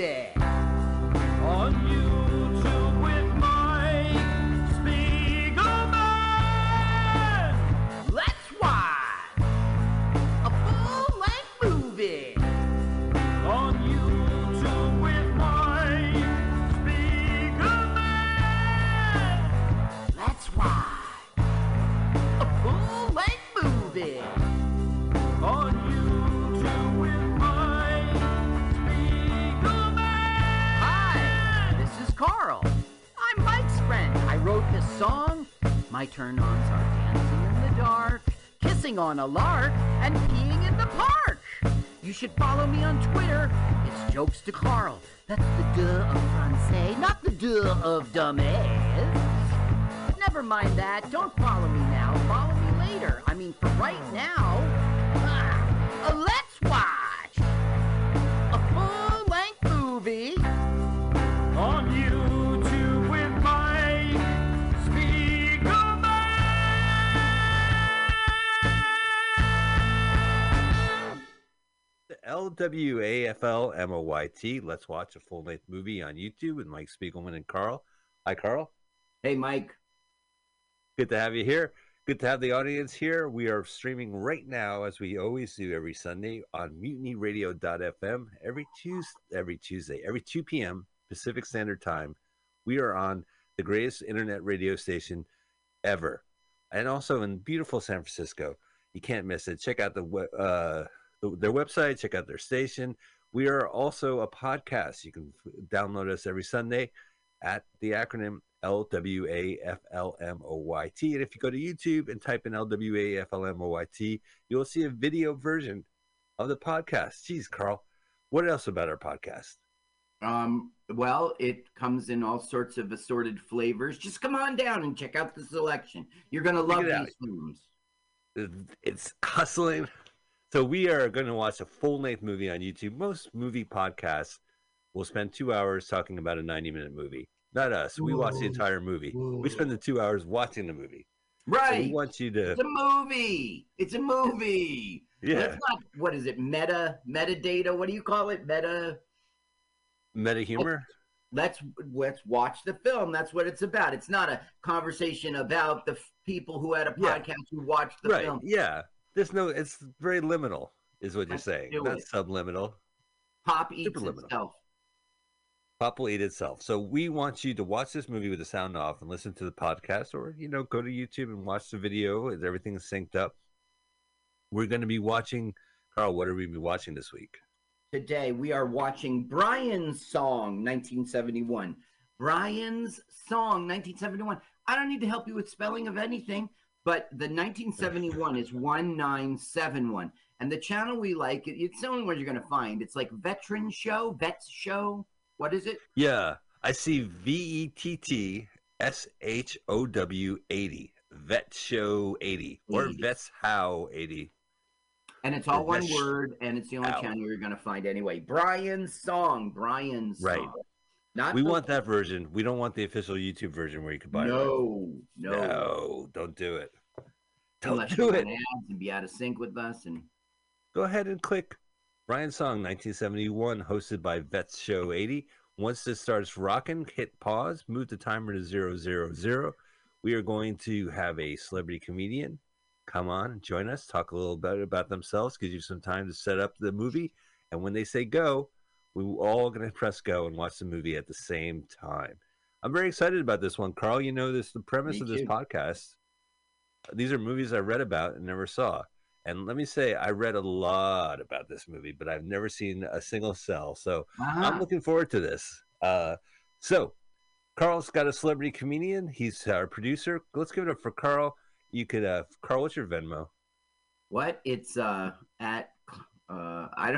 there. On YouTube with Mike Spiegelman. Let's watch a full-length movie. On YouTube with Mike Spiegelman. Let's watch a full-length movie. On YouTube with Mike Spiegelman. Hi, this is Carl. I'm Mike's friend. I wrote this song. My turn-ons are dancing in the dark, kissing on a lark, and peeing in the park. You should follow me on Twitter. It's Jokes to Carl. That's the duh of Francais, not the duh of dumbass. Never mind that. Don't follow me now. Follow me later. I mean, for right now. Let's watch a full-length movie on YouTube with Mike Spiegelman. The LWAFLMOYT. Let's watch a full-length movie on YouTube with Mike Spiegelman and Carl. Hi, Carl. Hey, Mike. Good to have you here. Good to have the audience here. We are streaming right now, as we always do every Sunday, on MutinyRadio.fm every Tuesday, every 2 p.m. Pacific Standard Time. We are on the greatest internet radio station ever, and also in beautiful San Francisco. You can't miss it. Check out their website. Check out their station. We are also a podcast. You can download us every Sunday at the acronym LWAFLMOYT. And if you go to YouTube and type in LWAFLMOYT, you'll see a video version of the podcast. Geez, Carl, what else about our podcast? Well, it comes in all sorts of assorted flavors. Just come on down and check out the selection. You're going to love these rooms. It's hustling. So we are going to watch a full-length movie on YouTube. Most movie podcasts will spend 2 hours talking about a 90-minute movie. Not us. We watch the entire movie. We spend the 2 hours watching the movie. Right. So we want you to... It's a movie. It's a movie. Yeah. That's not, what is it? Metadata? What do you call it? Meta humor? Let's watch the film. That's what it's about. It's not a conversation about the people who had a podcast who watched the film. Yeah. There's no... It's very liminal, is what you're saying. Not subliminal. Pop eats itself. Pop will eat itself. So we want you to watch this movie with the sound off and listen to the podcast, or, you know, go to YouTube and watch the video. Everything is synced up. We're going to be watching, Carl, what are we watching this week? Today we are watching Brian's Song, 1971. Brian's Song, 1971. I don't need to help you with spelling of anything, but the 1971 is 1971. And the channel we like, it's the only one you're going to find. It's like Veteran Show, Vets Show. What is it? Yeah, I see VETTSHOW80, Vet Show 80, or Vets How 80. And it's all one word, and it's the only channel you're going to find anyway. Brian's Song. Right. We want that version. We don't want the official YouTube version where you can buy it. No, don't do it. Don't do it. And be out of sync with us. And go ahead and click Brian's Song, 1971, hosted by Vets Show 80. Once this starts rocking, hit pause, move the timer to 000. We are going to have a celebrity comedian come on and join us, talk a little bit about themselves, gives you some time to set up the movie. And when they say go, we're all going to press go and watch the movie at the same time. I'm very excited about this one, Carl. You know, the premise of this podcast, these are movies I read about and never saw. And let me say, I read a lot about this movie, but I've never seen a single cell. So I'm looking forward to this. So Carl's got a celebrity comedian. He's our producer. Let's give it up for Carl. You could, Carl, what's your Venmo? What? It's I don't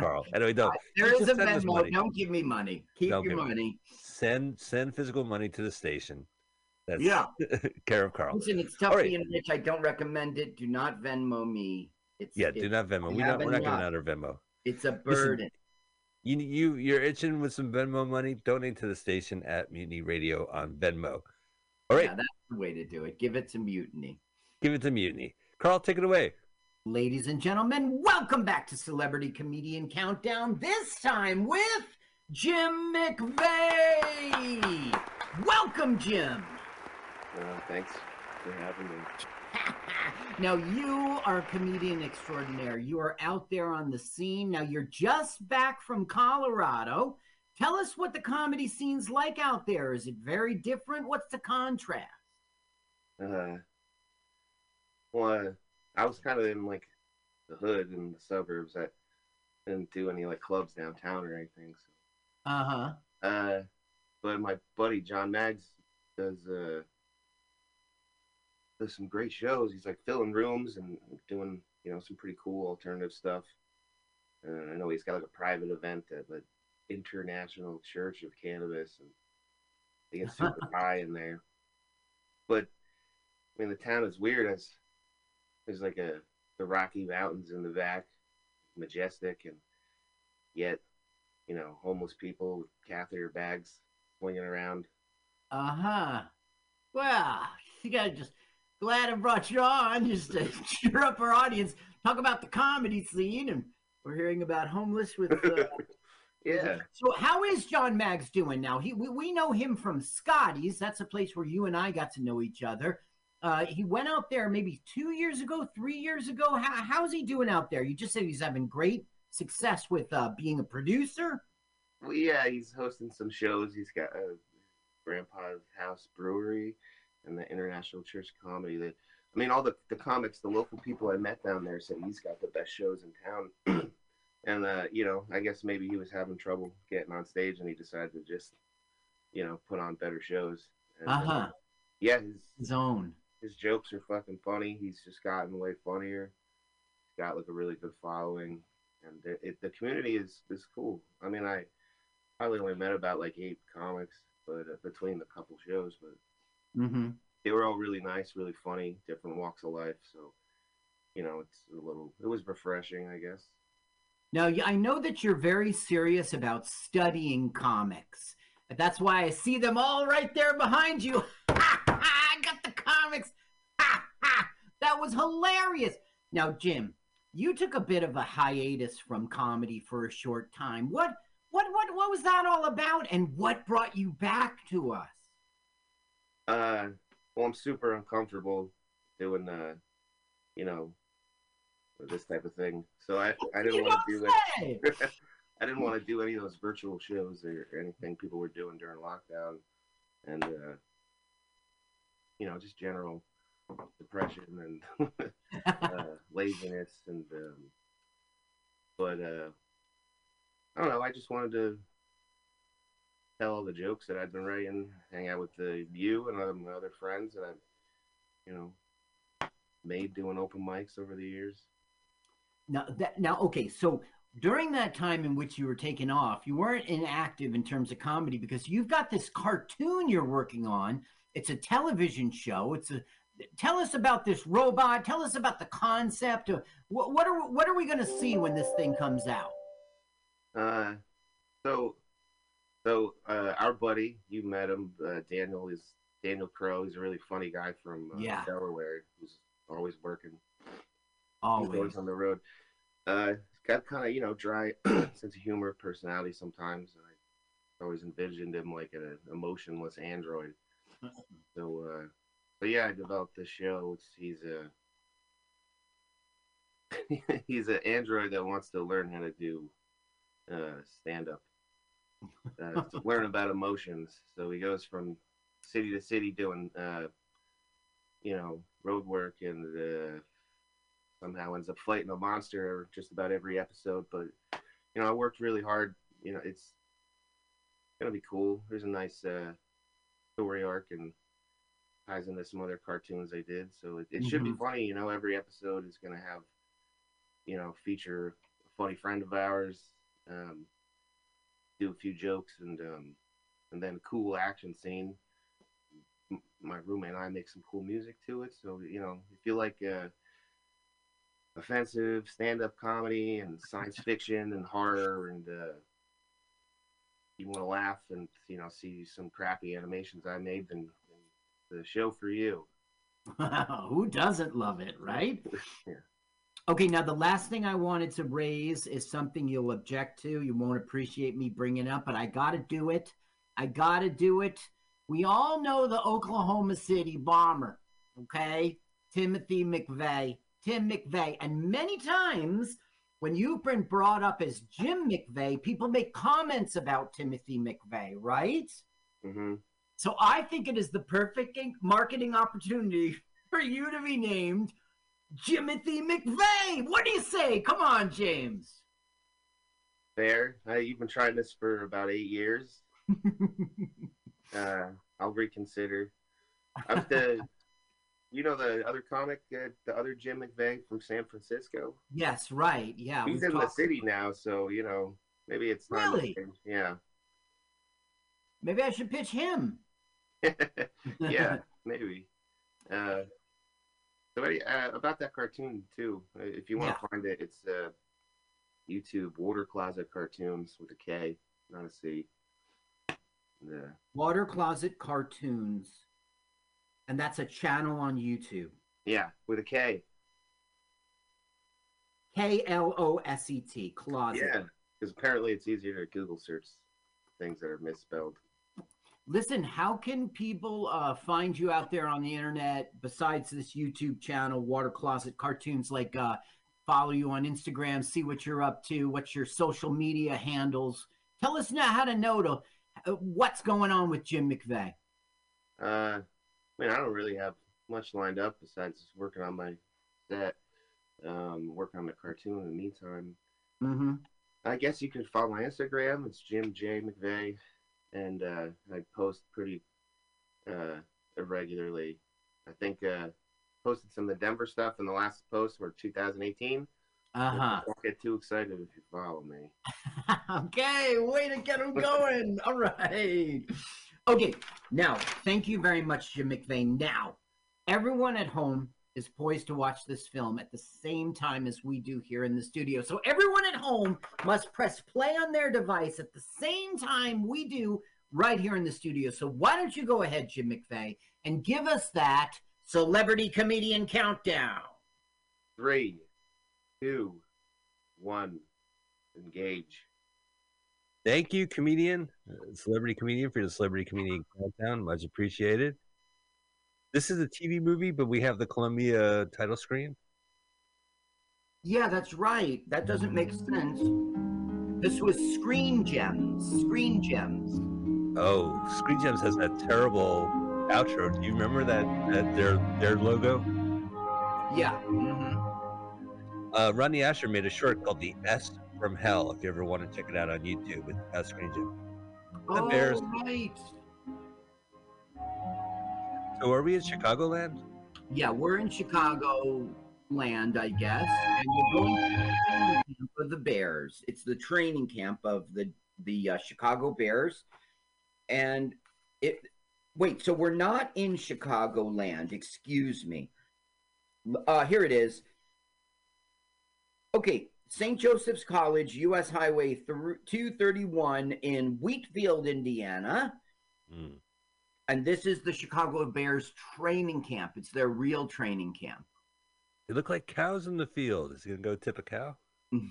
know. Anyway, there is a Venmo. Don't give me money. Keep your money. Send physical money to the station. That's care of Carl. Listen, it's tough being rich. I don't recommend it. Do not Venmo me. Do not Venmo. We're not giving out our Venmo. It's a burden. Listen, you're itching with some Venmo money. Donate to the station at Mutiny Radio on Venmo. All right, that's the way to do it. Give it to Mutiny. Carl, take it away. Ladies and gentlemen, welcome back to Celebrity Comedian Countdown. This time with Jim McVeigh. Welcome, Jim. Thanks for having me. Now, you are a comedian extraordinaire. You are out there on the scene. Now, you're just back from Colorado. Tell us what the comedy scene's like out there. Is it very different? What's the contrast? Well, I was kind of in, like, the hood and the suburbs. I didn't do any, like, clubs downtown or anything. So. But my buddy John Maggs does some great shows. He's, like, filling rooms and doing, you know, some pretty cool alternative stuff. I know he's got, like, a private event at the International Church of Cannabis, and they get super high in there. But I mean, the town is weird. As there's like the Rocky Mountains in the back, majestic, and yet, you know, homeless people with catheter bags swinging around. Well, you gotta just glad I brought you on just to cheer up our audience. Talk about the comedy scene, and we're hearing about homeless with. Yeah. So how is John Maggs doing now? We know him from Scotty's. That's a place where you and I got to know each other. He went out there maybe 2 years ago, 3 years ago. How's he doing out there? You just said he's having great success with being a producer. Well, yeah, he's hosting some shows. He's got Grandpa's House Brewery and the International Church Comedy. That, I mean, all the comics, the local people I met down there said he's got the best shows in town. And, you know, I guess maybe he was having trouble getting on stage, and he decided to just, you know, put on better shows. And, yeah. His jokes are fucking funny. He's just gotten way funnier. He's got, like, a really good following. And the community is cool. I mean, I probably only met about, like, 8 comics but between the couple shows. But they were all really nice, really funny, different walks of life. So, you know, it was refreshing, I guess. Now, I know that you're very serious about studying comics. That's why I see them all right there behind you. I got the comics. That was hilarious. Now, Jim, you took a bit of a hiatus from comedy for a short time. What was that all about, and what brought you back to us? Well, I'm super uncomfortable doing, you know, this type of thing. So I didn't want to do it. I didn't want to do any of those virtual shows or anything people were doing during lockdown, and you know, just general depression and laziness, and but I don't know. I just wanted to tell all the jokes that I'd been writing, hang out with you and my other friends that I've, you know, made doing open mics over the years. Now, okay, so during that time in which you were taken off, you weren't inactive in terms of comedy, because you've got this cartoon you're working on. It's a television show. Tell us about this robot. Tell us about the concept. What are we going to see when this thing comes out? So our buddy, you met him, Daniel Crow. He's a really funny guy from Delaware, who's always working. Always on the road. He's got kind of, you know, dry sense of humor, personality sometimes. And I always envisioned him like an emotionless android. So, but yeah, I developed this show. He's an android that wants to learn how to do stand-up. To learn about emotions. So he goes from city to city doing, you know, road work, and somehow ends up fighting a monster just about every episode. But, you know, I worked really hard. You know, it's going to be cool. There's a nice story arc, and ties into some other cartoons I did. So it should be funny. You know, every episode is going to have, you know, feature a funny friend of ours, do a few jokes, and then a cool action scene. My roommate and I make some cool music to it. So, you know, if you like offensive stand-up comedy and science fiction and horror, and you want to laugh and, you know, see some crappy animations I made, then the show for you. Who doesn't love it, right? Yeah. Okay, now the last thing I wanted to raise is something you'll object to. You won't appreciate me bringing up, but I got to do it. I got to do it. We all know the Oklahoma City bomber, okay? Timothy McVeigh. Tim McVeigh. And many times when you've been brought up as Jim McVeigh, people make comments about Timothy McVeigh, right? Mm-hmm. So I think it is the perfect marketing opportunity for you to be named Jimothy McVeigh. What do you say? Come on, James. Fair. You've been trying this for about 8 years. I'll reconsider. Up to, you know, the other comic, the other Jim McVeigh from San Francisco? Yes, right. Yeah. He's in the city now, so, you know, maybe it's not. Really? Yeah. Maybe I should pitch him. Yeah, maybe. So about that cartoon too, if you want to find it, it's YouTube, Water Closet Cartoons with a K, not a C. The Water Closet Cartoons, and that's a channel on YouTube. Yeah, with a K. K-L-O-S-E-T, closet. Yeah, because apparently it's easier to Google search things that are misspelled. Listen, how can people find you out there on the internet besides this YouTube channel, Water Closet Cartoons? Like, follow you on Instagram, see what you're up to, what's your social media handles. Tell us now how to know what's going on with Jim McVeigh. I mean, I don't really have much lined up besides working on my set, working on the cartoon in the meantime. Mm-hmm. I guess you can follow my Instagram. It's Jim J. McVeigh. And I post pretty irregularly. I think posted some of the Denver stuff in the last post for 2018. Uh-huh. Don't get too excited if you follow me. Okay, way to get them going. All right. Okay, now, thank you very much, Jim McVeigh. Now, everyone at home is poised to watch this film at the same time as we do here in the studio. So everyone at home must press play on their device at the same time we do right here in the studio. So why don't you go ahead, Jim McVeigh, and give us that celebrity comedian countdown. 3, 2, 1, engage. Thank you, comedian, celebrity comedian, for the celebrity comedian countdown. Much appreciated. This is a TV movie, but we have the Columbia title screen. Yeah, that's right. That doesn't make sense. This was Screen Gems. Screen Gems. Oh, Screen Gems has that terrible outro. Do you remember that their logo? Yeah. Mm-hmm. Rodney Ascher made a short called The S from Hell, if you ever want to check it out on YouTube. It's Screen Gems. Oh, right. So are we in Chicagoland? Yeah, we're in Chicagoland, I guess. And we're going to the training camp of the Bears. It's the training camp of the Chicago Bears. And so we're not in Chicagoland. Excuse me. Here it is. Okay, St. Joseph's College, U.S. Highway 231 in Wheatfield, Indiana. Mm. And this is the Chicago Bears training camp. It's their real training camp. They look like cows in the field. Is he going to go tip a cow? And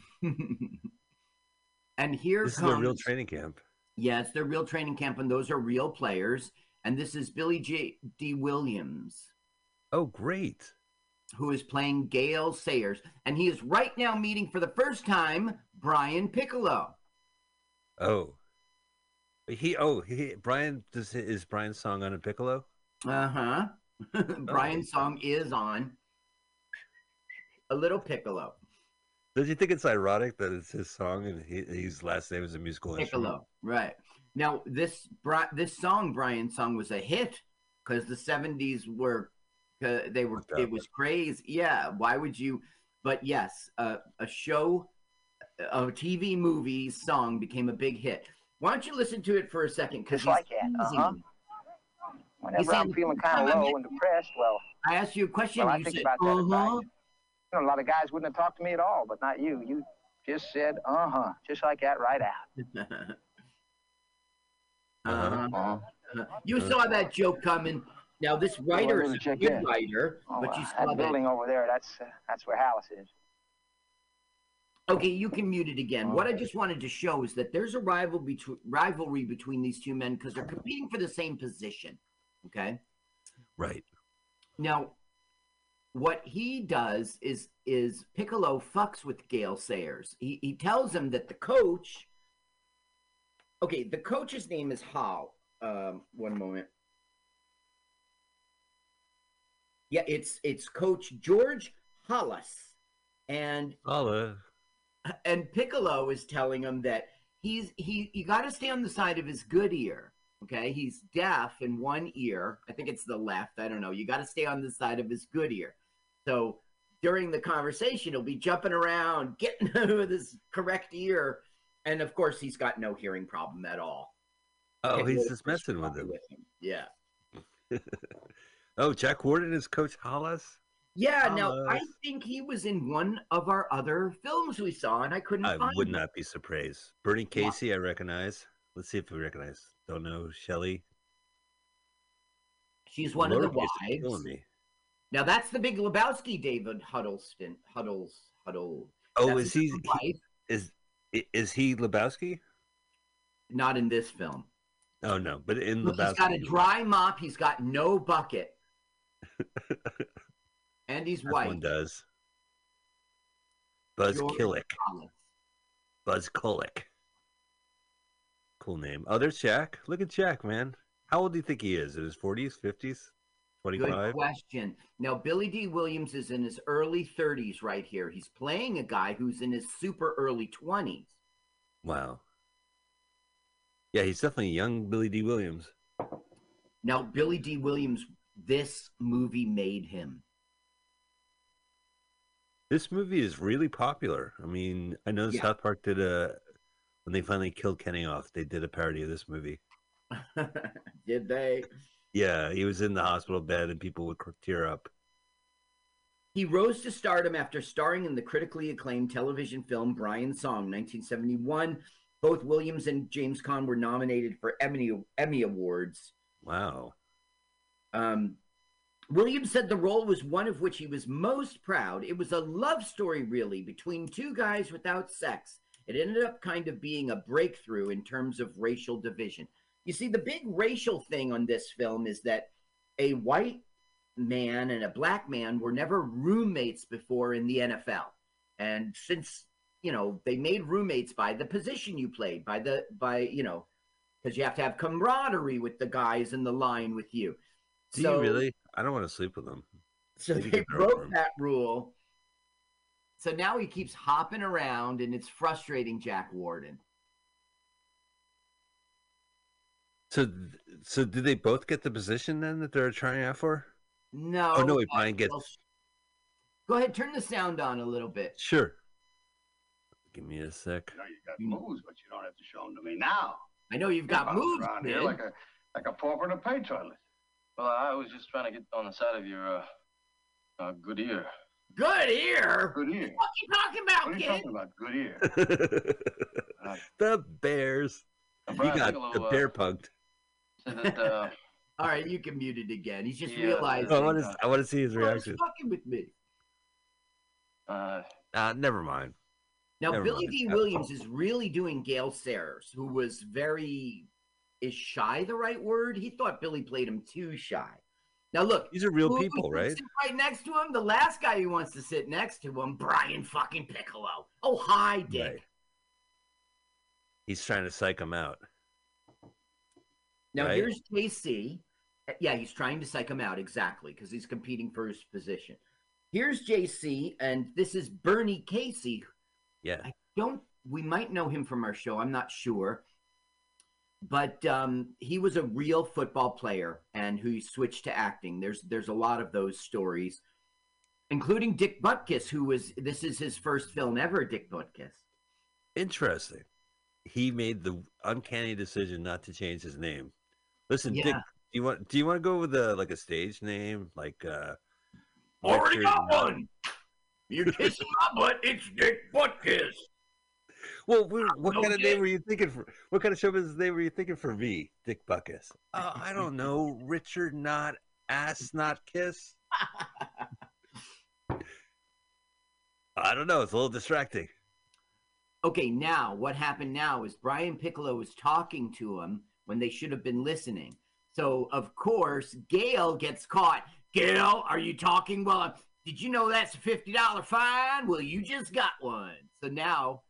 this is their real training camp. Yeah, it's their real training camp, and those are real players. And this is Billy Dee Williams. Oh, great. Who is playing Gale Sayers. And he is right now meeting for the first time Brian Piccolo. Oh. Is Brian's Song on a piccolo? Uh-huh. Brian's Song is on a little piccolo. Don't you think it's ironic that it's his song and his last name is a musical piccolo instrument? Right. Now, this song, Brian's Song, was a hit because the 70s it was craze. Yeah, why would you? But yes, a TV movie song became a big hit. Why don't you listen to it for a second? Just like that, uh-huh. Whenever I'm feeling kind of low and depressed, I asked you a question. Well, I think about that. Uh-huh. You know, a lot of guys wouldn't have talked to me at all, but not you. You just said, uh-huh, just like that right out. Uh-huh. You saw that joke coming. Now, this writer is a good writer, but you saw that building over there. That's where Hallis is. Okay, you can mute it again. What I just wanted to show is that there's a rivalry between these two men because they're competing for the same position, okay? Right. Now, what he does is Piccolo fucks with Gale Sayers. He tells him that the coach... Okay, the coach's name is Hal. One moment. Yeah, it's Coach George Hollis. And... Hollis. And Piccolo is telling him that he got to stay on the side of his good ear, okay? He's deaf in one ear. I think it's the left. I don't know. You got to stay on the side of his good ear. So during the conversation, he'll be jumping around, getting out of his correct ear. And, of course, he's got no hearing problem at all. Oh, Piccolo he's just messing with him. Yeah. Oh, Jack Warden is Coach Hollis? Yeah, now, I think he was in one of our other films we saw, and I couldn't find him. I would not be surprised. Bernie Casey, yeah. I recognize. Let's see if we recognize. Don't know. Shelley. She's one Lord of the wives. Now, that's the Big Lebowski David Huddleston. Oh, that's is he wife. Is he Lebowski? Not in this film. Oh, no, but in Lebowski. He's got a dry mop. He's got no bucket. And he's white. Everyone does. Buzz Killick. Buzz Kolick. Cool name. Oh, there's Jack. Look at Jack, man. How old do you think he is? In his 40s, 50s, 25? Good question. Now, Billy Dee Williams is in his early 30s right here. He's playing a guy who's in his super early 20s. Wow. Yeah, he's definitely young Billy Dee Williams. Now, Billy Dee Williams, this movie made him. This movie is really popular. I mean, I know South Park did a... When they finally killed Kenny off, they did a parody of this movie. Did they? Yeah, he was in the hospital bed and people would tear up. He rose to stardom after starring in the critically acclaimed television film Brian's Song, 1971. Both Williams and James Caan were nominated for Emmy Awards. Wow. Williams said the role was one of which he was most proud. It was a love story, really, between two guys without sex. It ended up kind of being a breakthrough in terms of racial division. You see, the big racial thing on this film is that a white man and a black man were never roommates before in the NFL. And since, you know, they made roommates by the position you played, by you know, because you have to have camaraderie with the guys in the line with you. Do you really? I don't want to sleep with them. So they broke that rule. So now he keeps hopping around, and it's frustrating Jack Warden. So do they both get the position then that they're trying out for? No. Oh no, wait, Brian gets. Go ahead, turn the sound on a little bit. Sure. Give me a sec. You know, you got moves, but you don't have to show them to me now. I know you've got moves around here, like a pauper in a pay toilet. Well, I was just trying to get on the side of your good ear. Good ear? Good ear. What are you talking about, kid? Good ear. The Bears. You got Piccolo, the bear punked. Said that, all right, you can mute it again. He's just realizing. I want to see his reaction. He's fucking with me. Never mind. Now, Billy Dee Williams is really doing Gale Sayers, who was very... Is shy the right word? He thought Billy played him too shy. Now look, these are real people, right? Right next to him, the last guy who wants to sit next to him, Brian fucking Piccolo. Oh hi, Dick. Right. He's trying to psych him out. Now here's JC. Yeah, he's trying to psych him out exactly because he's competing for his position. Here's JC, and this is Bernie Casey. Yeah, we might know him from our show. I'm not sure. But he was a real football player and who switched to acting. There's a lot of those stories, including Dick Butkus, this is his first film ever, Dick Butkus. Interesting. He made the uncanny decision not to change his name. Listen, Dick, do you want to go with like a stage name? Like already got one. You're kissing my butt, it's Dick Butkus. Well, what kind of name were you thinking for? What kind of show business name were you thinking for me, Dick Butkus? I don't know. Richard Not Ass Not Kiss. I don't know. It's a little distracting. Okay, now what happened now is Brian Piccolo was talking to him when they should have been listening. So, of course, Gale gets caught. Gale, are you talking? Well, did you know that's a $50 fine? Well, you just got one. So now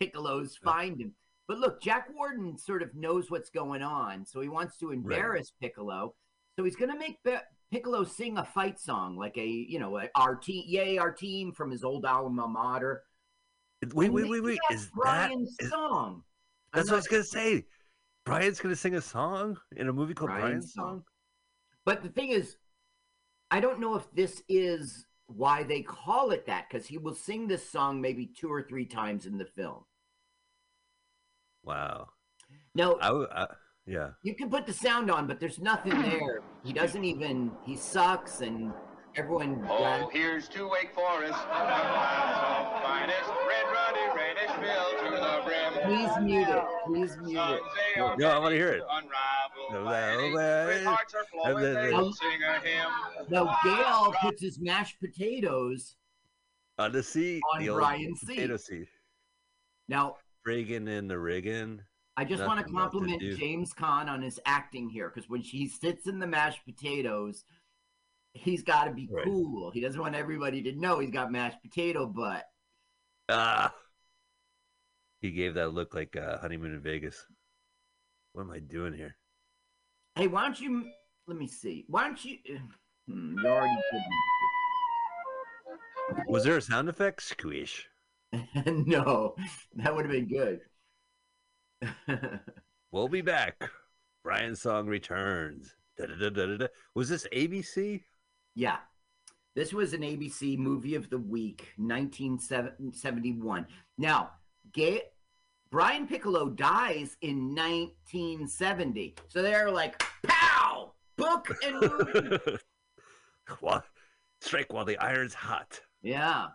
Piccolo's fined him. But look, Jack Warden sort of knows what's going on, so he wants to embarrass Piccolo. So he's going to make Piccolo sing a fight song, like a, you know, a our team, yay, our team from his old alma mater. Wait. Is Brian's song? That's what I was going to say. Brian's going to sing a song in a movie called Brian's Song? But the thing is, I don't know if this is why they call it that, because he will sing this song maybe 2 or 3 times in the film. Wow. Now, yeah. You can put the sound on, but there's nothing there. He doesn't even, he sucks, and everyone... Oh, here's to Wake Forest. Finest, red, ruddy, reddish field to the brim. Please mute it. Please mute it. No, I want to hear it. No, Gale puts his mashed potatoes on the seat, on Brian's seat. Now, friggin' in the riggin'. I just want to compliment James Caan on his acting here, because when she sits in the mashed potatoes, he's got to be cool. He doesn't want everybody to know he's got mashed potato butt. He gave that look like Honeymoon in Vegas. What am I doing here? Hey, why don't you... Let me see. Why don't you... you already couldn't. Was there a sound effect? Squish. No. That would have been good. We'll be back. Brian's Song returns. Da, da, da, da, da. Was this ABC? Yeah. This was an ABC Movie of the Week, 1971. Now, Brian Piccolo dies in 1970. So they're like, pow! Book and movie. Strike while the iron's hot. Yeah.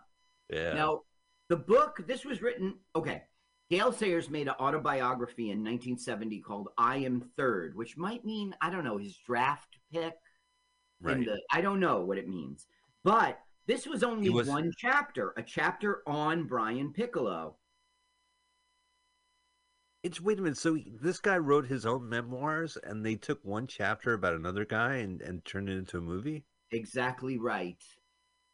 Yeah. Now, the book, this was written, okay. Gale Sayers made an autobiography in 1970 called I Am Third, which might mean, I don't know, his draft pick. Right. I don't know what it means. But this was only one chapter, a chapter on Brian Piccolo. Wait a minute, so this guy wrote his own memoirs, and they took one chapter about another guy and turned it into a movie? Exactly right.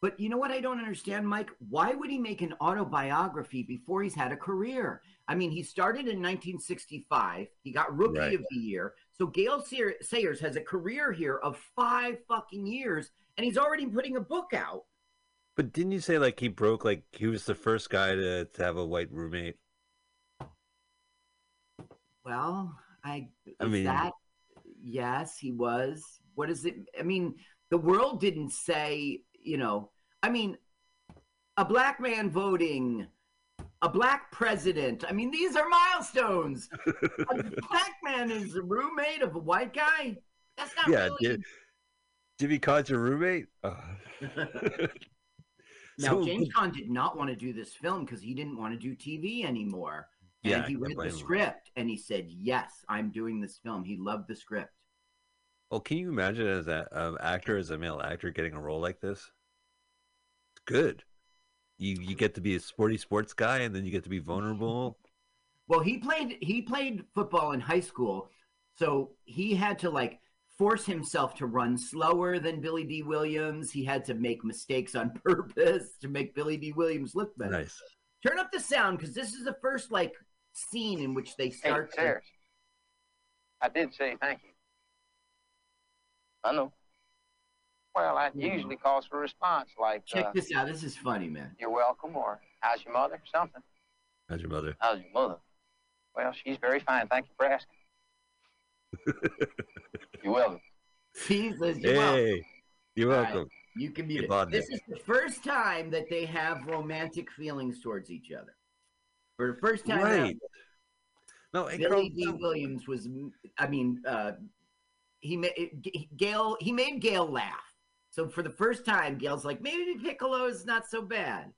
But you know what I don't understand, Mike? Why would he make an autobiography before he's had a career? I mean, he started in 1965. He got Rookie of the Year. So Gale Sayers has a career here of 5 fucking years, and he's already putting a book out. But didn't you say, like, he broke, like, he was the first guy to have a white roommate? Well, yes, he was. What is it? I mean, the world didn't say... You know, I mean, a black man voting, a black president. I mean, these are milestones. A black man is a roommate of a white guy. That's not really. Jimmy Caan's your roommate? Now, James Caan did not want to do this film because he didn't want to do TV anymore. And he read the script and he said, yes, I'm doing this film. He loved the script. Well, can you imagine as an actor, as a male actor, getting a role like this? It's good. You get to be a sporty sports guy, and then you get to be vulnerable. Well, he played football in high school, so he had to, like, force himself to run slower than Billy Dee Williams. He had to make mistakes on purpose to make Billy Dee Williams look better. Nice. Turn up the sound, because this is the first, like, scene in which they start. Hey, Sarah, I did say thank you. I know. Well, that usually calls for a response like... Check this out. This is funny, man. You're welcome, or how's your mother, something. How's your mother? How's your mother? Well, she's very fine. Thank you for asking. You're welcome. Jesus, you're welcome. You're welcome. Right, you can mute it. This is the first time that they have romantic feelings towards each other. For the first time ever. No, Billy D. Williams was, I mean... He made Gale laugh. So for the first time, Gale's like, maybe Piccolo is not so bad.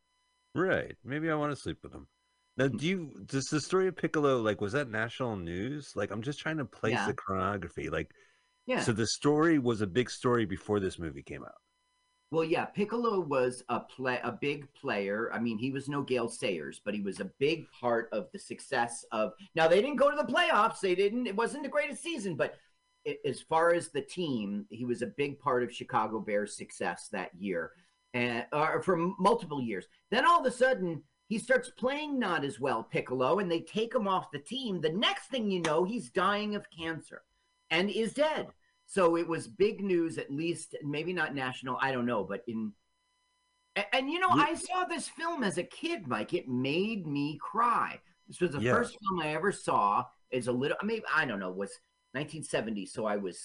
Right. Maybe I want to sleep with him. Now, does the story of Piccolo, like, was that national news? Like, I'm just trying to place the chronography. Like, so the story was a big story before this movie came out. Well, yeah, Piccolo was a big player. I mean, he was no Gale Sayers, but he was a big part of the success of. Now, they didn't go to the playoffs. They didn't. It wasn't the greatest season, but as far as the team, he was a big part of Chicago Bears' success that year, and or for multiple years. Then all of a sudden, he starts playing not as well, Piccolo, and they take him off the team. The next thing you know, he's dying of cancer and is dead. So it was big news, at least, maybe not national, I don't know, but in... And, you know, yeah. I saw this film as a kid, Mike. It made me cry. This was the first film I ever saw as a little... I mean, I don't know, was 1970, so I was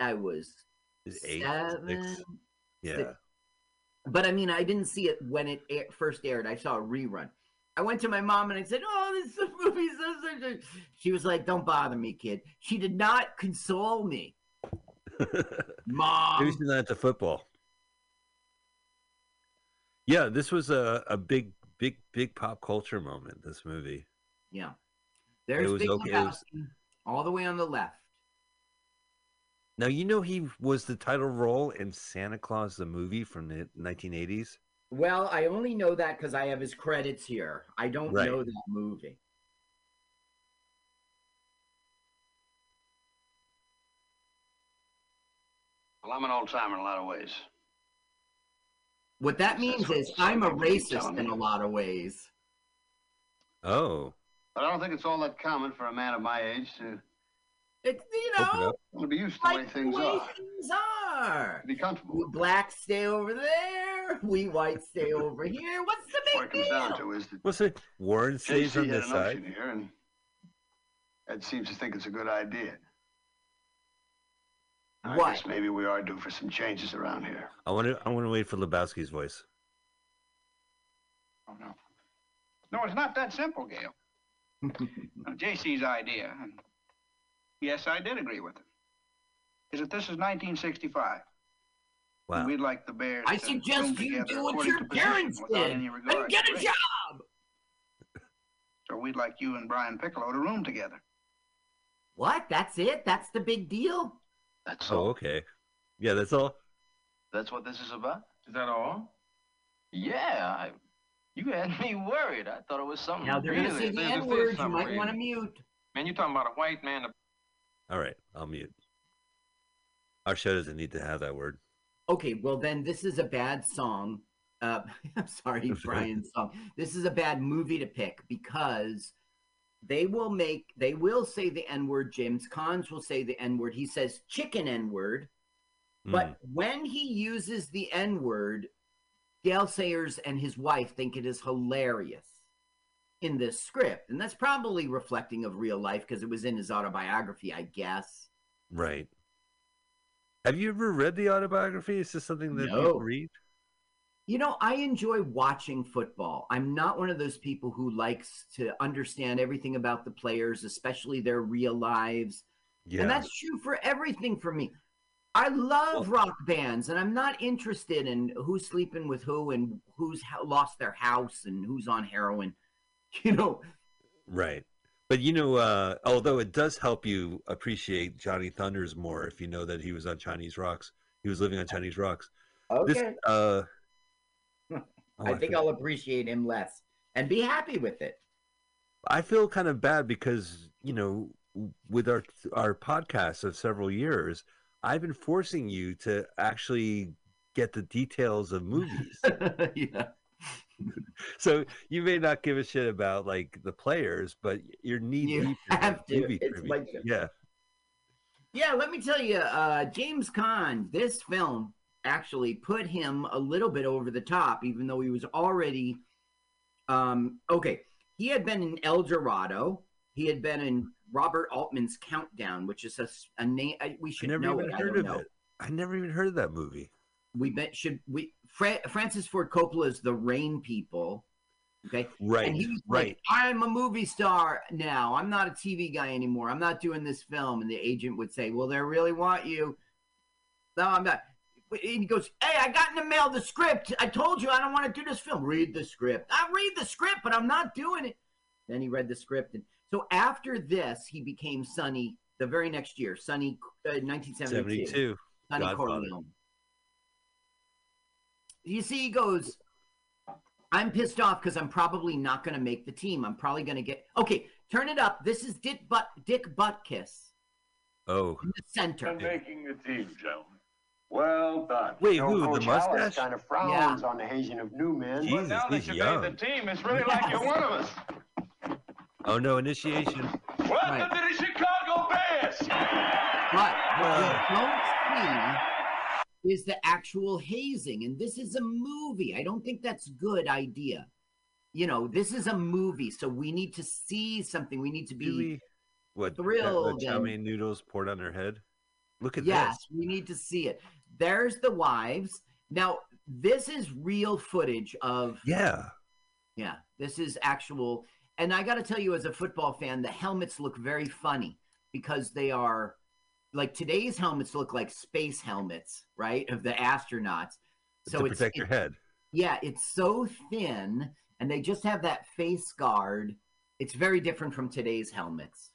eight, seven, six. Yeah. Six. But, I mean, I didn't see it when it first aired. I saw a rerun. I went to my mom and I said, "Oh, this movie's so such a..." She was like, "Don't bother me, kid." She did not console me. Mom. Maybe she's not at the football. Yeah, this was a big, big, big pop culture moment, this movie. Yeah. There's Big Lebowski all the way on the left. Now, you know he was the title role in Santa Claus the Movie from the 1980s? Well, I only know that because I have his credits here. I don't know that movie. Well, I'm an old-timer in a lot of ways. What that means is I'm a racist in a lot of ways. Oh. But I don't think it's all that common for a man of my age to... It's, you know, I'm be used to like the way things are. Be comfortable. We blacks stay over there. We whites stay over here. What's the big deal? What it comes down to is that Warren stays on this side. Here, and Ed seems to think it's a good idea. I guess maybe we are due for some changes around here. I want to wait for Lebowski's voice. Oh no! No, it's not that simple, Gale. Now, JC's idea. Yes, I did agree with him. Is that this is 1965? Wow. And we'd like the Bears. I suggest you do what your parents did and get a job. So we'd like you and Brian Piccolo to room together. What? That's it? That's the big deal? That's all. Oh, okay. Yeah, that's all. That's what this is about? Is that all? Yeah. You had me worried. I thought it was something. Now they're going to say the N-word. You might want to mute. Man, you're talking about a white man. All right, I'll mute. Our show doesn't need to have that word. Okay, well then this is a bad song. I'm sorry, Brian's Song. This is a bad movie to pick because they will say the N-word. James Caan will say the N-word. He says chicken N-word. But when he uses the N-word, Gale Sayers and his wife think it is hilarious in this script, and that's probably reflecting of real life because it was in his autobiography, I guess. Right. Have you ever read the autobiography? Is this something that people read? You know, I enjoy watching football. I'm not one of those people who likes to understand everything about the players, especially their real lives. Yeah. And that's true for everything for me. I love rock bands, and I'm not interested in who's sleeping with who and who's lost their house and who's on heroin. You know, right. But, you know, although it does help you appreciate Johnny Thunders more if you know that he was on Chinese Rocks. He was living on Chinese Rocks. Okay. This, I think I'll appreciate him less and be happy with it. I feel kind of bad because, you know, with our podcast of several years, I've been forcing you to actually get the details of movies. Yeah. So you may not give a shit about like the players, but you're knee-deep in movie trivia. Yeah. Yeah, let me tell you, James Caan, this film actually put him a little bit over the top, even though he was already he had been in El Dorado. He had been in Robert Altman's Countdown, which is a name we should never know. I never even heard of that movie. Francis Ford Coppola's The Rain People, okay? Right, and he was like, I'm a movie star now. I'm not a TV guy anymore. I'm not doing this film. And the agent would say, well, they really want you. No, I'm not. He goes, hey, I got in the mail the script. I told you I don't want to do this film. Read the script. I read the script, but I'm not doing it. Then he read the script. And so after this, he became Sonny the very next year, Sonny 1972. Sonny Corleone. You see, he goes, I'm pissed off because I'm probably not going to make the team. I'm probably going to get, okay, turn it up. This is Dick Butkus. Oh. In the center. I'm making the team, Joe. Well done. Wait, who, Coach the mustache? Kind of frowns on the hazing of new men. Jesus, now that you made the team, it's really like you're one of us. Oh, no, initiation. Welcome to the Chicago Bears! But what we don't see is the actual hazing, and this is a movie. I don't think that's a good idea. You know, this is a movie, so we need to see something. We need to be thrilled. How many noodles poured on their head? Look at this. Yes, we need to see it. There's the wives. Now, this is real footage of... Yeah. Yeah, this is actual... And I got to tell you, as a football fan, the helmets look very funny because they are like today's helmets look like space helmets, right? Of the astronauts. So it's to protect your head. Yeah, it's so thin and they just have that face guard. It's very different from today's helmets.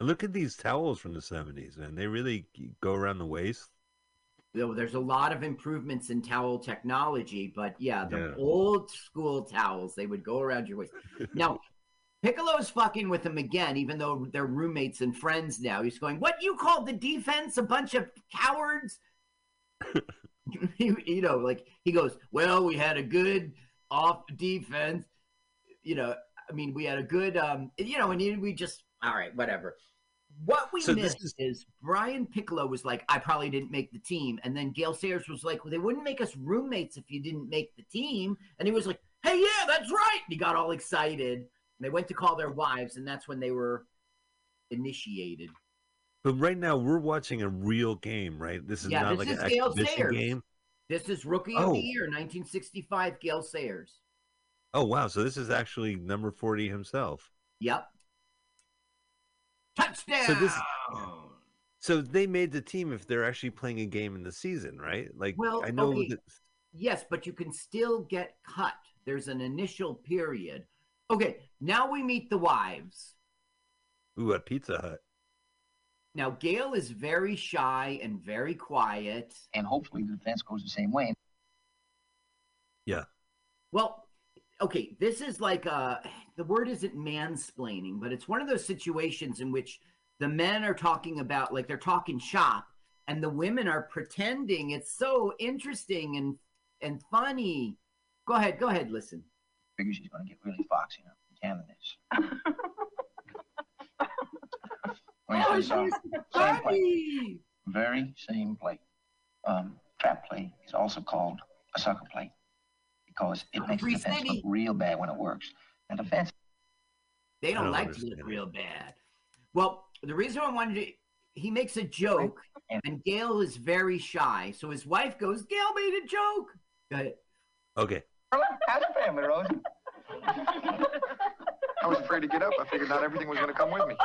Look at these towels from the 70s, man. They really go around the waist. There's a lot of improvements in towel technology, but the old school towels, they would go around your waist. Now, Piccolo's fucking with them again, even though they're roommates and friends now. He's going, what you call the defense? A bunch of cowards? You know, like, he goes, well, we had a good off defense. You know, I mean, we had a good, you know, and we just, all right, whatever. What we missed is Brian Piccolo was like, I probably didn't make the team. And then Gale Sayers was like, well, they wouldn't make us roommates if you didn't make the team. And he was like, hey, yeah, that's right. And he got all excited. And they went to call their wives, and that's when they were initiated. But right now, we're watching a real game, right? This is not like an exhibition game. This is Rookie of the Year, 1965, Gale Sayers. Oh, wow. So this is actually number 40 himself. Yep. Touchdown! So they made the team if they're actually playing a game in the season, right? Like, well, I know. Okay. Yes, but you can still get cut. There's an initial period. Okay, now we meet the wives. Ooh, at Pizza Hut. Now, Gale is very shy and very quiet. And hopefully the defense goes the same way. Yeah. Well... Okay, this is like the word isn't mansplaining, but it's one of those situations in which the men are talking about, like they're talking shop, and the women are pretending it's so interesting and funny. Go ahead, listen. Figures she's going to get really foxy now. Damn this. Oh, she's funny. Very same plate. Trap play is also called a sucker plate. Because it makes the defense look real bad when it works. And defense... They don't like to look real bad. Well, the reason I wanted to... He makes a joke, and Gale is very shy. So his wife goes, Gale made a joke! Go ahead. Okay. How's your family, Rose? I was afraid to get up. I figured not everything was going to come with me.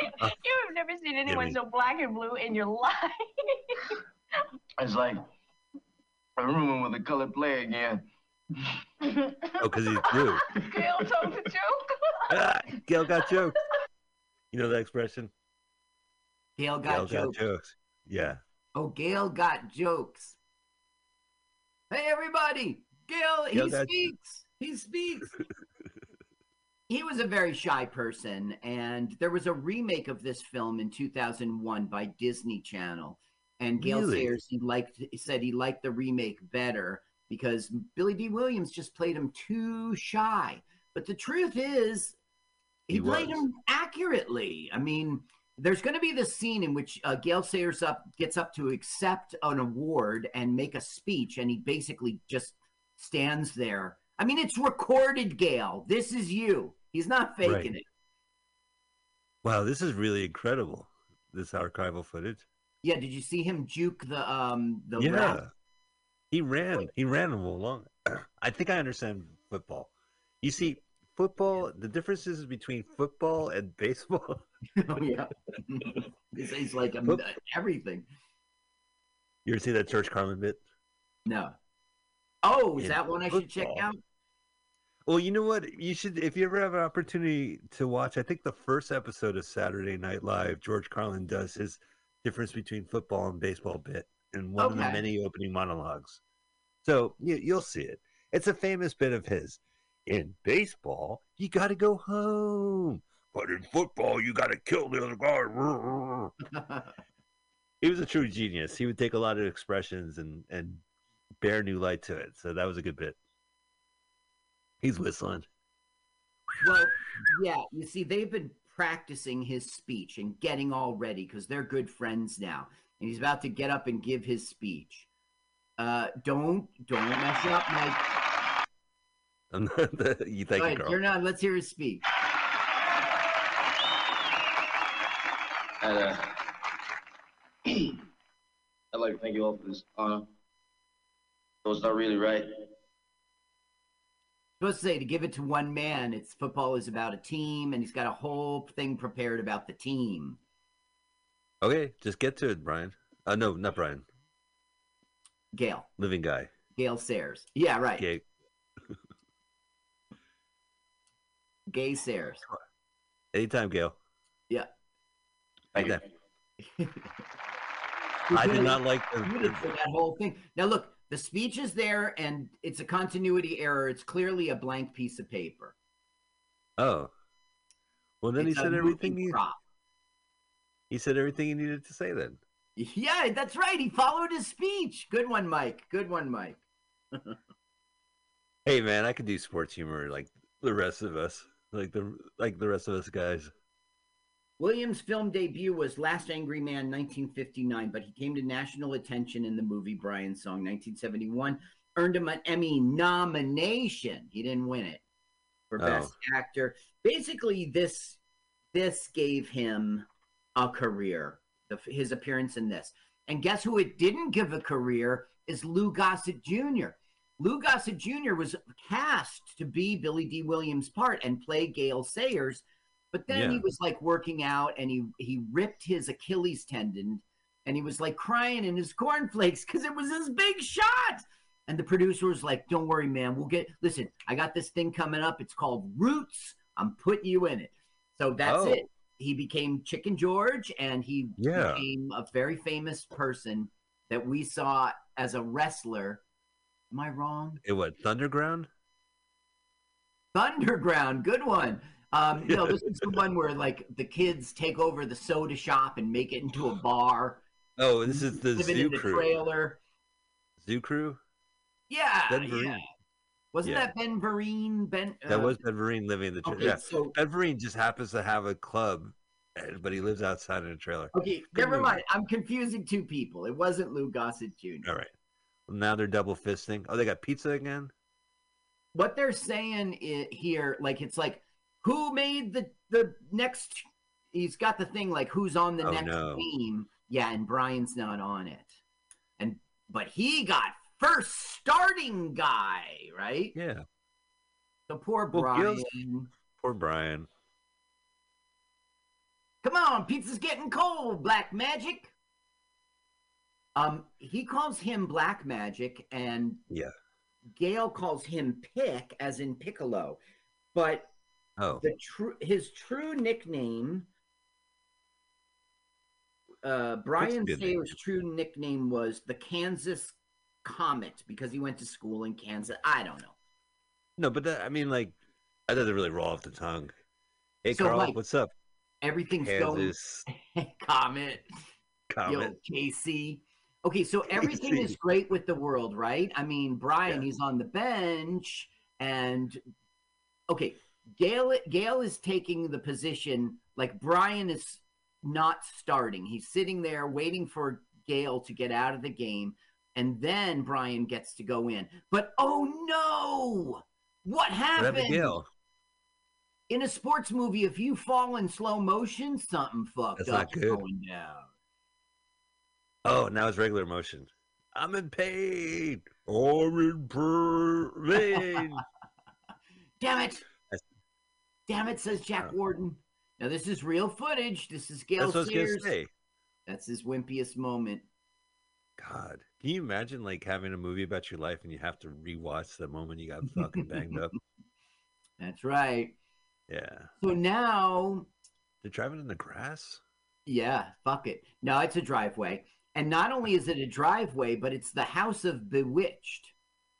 You have never seen anyone so black and blue in your life. It's like a room with a colored play again. Oh, because he's blue. Gale told the joke. Gale got joked. You know that expression? Gale got jokes. Yeah. Oh, Gale got jokes. Hey, everybody. Gale, he speaks. He was a very shy person, and there was a remake of this film in 2001 by Disney Channel. And Gale Sayers, he said he liked the remake better, because Billy Dee Williams just played him too shy. But the truth is, he played him accurately. I mean, there's going to be this scene in which Gale Sayers gets up to accept an award and make a speech, and he basically just stands there. I mean, it's recorded, Gale. This is you. He's not faking it. Wow, this is really incredible, this archival footage. Yeah, did you see him juke the ref? He ran. He ran along. I think I understand football. You see, football, the differences between football and baseball. Oh, yeah. It's like everything. You ever see that George Carlin bit? No. Oh, is that one I should check out? Well, you know what? You should, if you ever have an opportunity to watch, I think the first episode of Saturday Night Live, George Carlin does his difference between football and baseball bit in one of the many opening monologues. So you'll see it. It's a famous bit of his. In baseball, you got to go home. But in football, you got to kill the other guy. He was a true genius. He would take a lot of expressions and bear new light to it. So that was a good bit. He's whistling. Well, yeah, you see, they've been practicing his speech and getting all ready because they're good friends now. And he's about to get up and give his speech. Don't mess up, Mike. I'm not the, you thank you, girl. You're not. Let's hear his speech. And, I'd like to thank you all for this honor. So it's not really right. I'm supposed to say to give it to one man. It's football is about a team, and he's got a whole thing prepared about the team. Okay, just get to it, Brian. No, not Brian. Gale. Living guy. Gale Sayers. Yeah, right. Gay Sayers. Anytime, Gale. Yeah. Like that. I did not like that whole thing. Now, look, the speech is there, and it's a continuity error. It's clearly a blank piece of paper. Oh. Well, then it's he said everything he needed to say then. Yeah, that's right. He followed his speech. Good one, Mike. Good one, Mike. Hey, man, I could do sports humor like the rest of us, like the rest of us guys. Williams' film debut was Last Angry Man, 1959, but he came to national attention in the movie Brian's Song, 1971. Earned him an Emmy nomination. He didn't win it for Best Actor. Basically, this gave him a career. His appearance in this. And guess who it didn't give a career is Lou Gossett Jr. Lou Gossett Jr. was cast to be Billy Dee Williams' part and play Gale Sayers, but then he was like working out and he ripped his Achilles tendon and he was like crying in his cornflakes because it was his big shot. And the producer was like, "Don't worry, man, listen, I got this thing coming up. It's called Roots. I'm putting you in it." So that's it. He became Chicken George, and he became a very famous person that we saw as a wrestler. Am I wrong? It was Thunderground? Thunderground, good one. No, this is the one where, like, the kids take over the soda shop and make it into a bar. Oh, this is the Zoo Crew. Trailer. Zoo Crew? Yeah, Wasn't that Ben Vereen? That was Ben Vereen living in the trailer. Okay, yeah. So Ben Vereen just happens to have a club, but he lives outside in a trailer. Okay, never mind. I'm confusing two people. It wasn't Lou Gossett Jr. All right. Well, now they're double fisting. Oh, they got pizza again? What they're saying here, like, it's like, who made the next? He's got the thing, like, who's on the next team? Yeah, and Brian's not on it. But he got first starting guy, right? Yeah. So poor Brian. Poor Brian. Come on, pizza's getting cold, Black Magic. He calls him Black Magic, and Gale calls him Pick, as in Piccolo. But his true nickname, Brian Sayers' true nickname was the Kansas Comet, because he went to school in Kansas. I don't know. No, but that, I mean, like, I thought it really roll off the tongue. Hey, so, Carl, like, what's up? Everything's Kansas. Comet. Yo, Casey. Okay, so everything is great with the world, right? I mean, Brian, he's on the bench, and okay, Gale is taking the position, like, Brian is not starting. He's sitting there waiting for Gale to get out of the game. And then Brian gets to go in. But, oh, no! What happened? What happened? In a sports movie, if you fall in slow motion, something fucked up is going down. Oh, now it's regular motion. I'm in pain. Damn it. Damn it, says Jack Warden. Now, this is real footage. This is Gale Sayers. That's his wimpiest moment. God, can you imagine, like, having a movie about your life and you have to rewatch the moment you got fucking banged up? That's right. Yeah. So now they're driving in the grass? Yeah, fuck it. No, it's a driveway. And not only is it a driveway, but it's the house of Bewitched.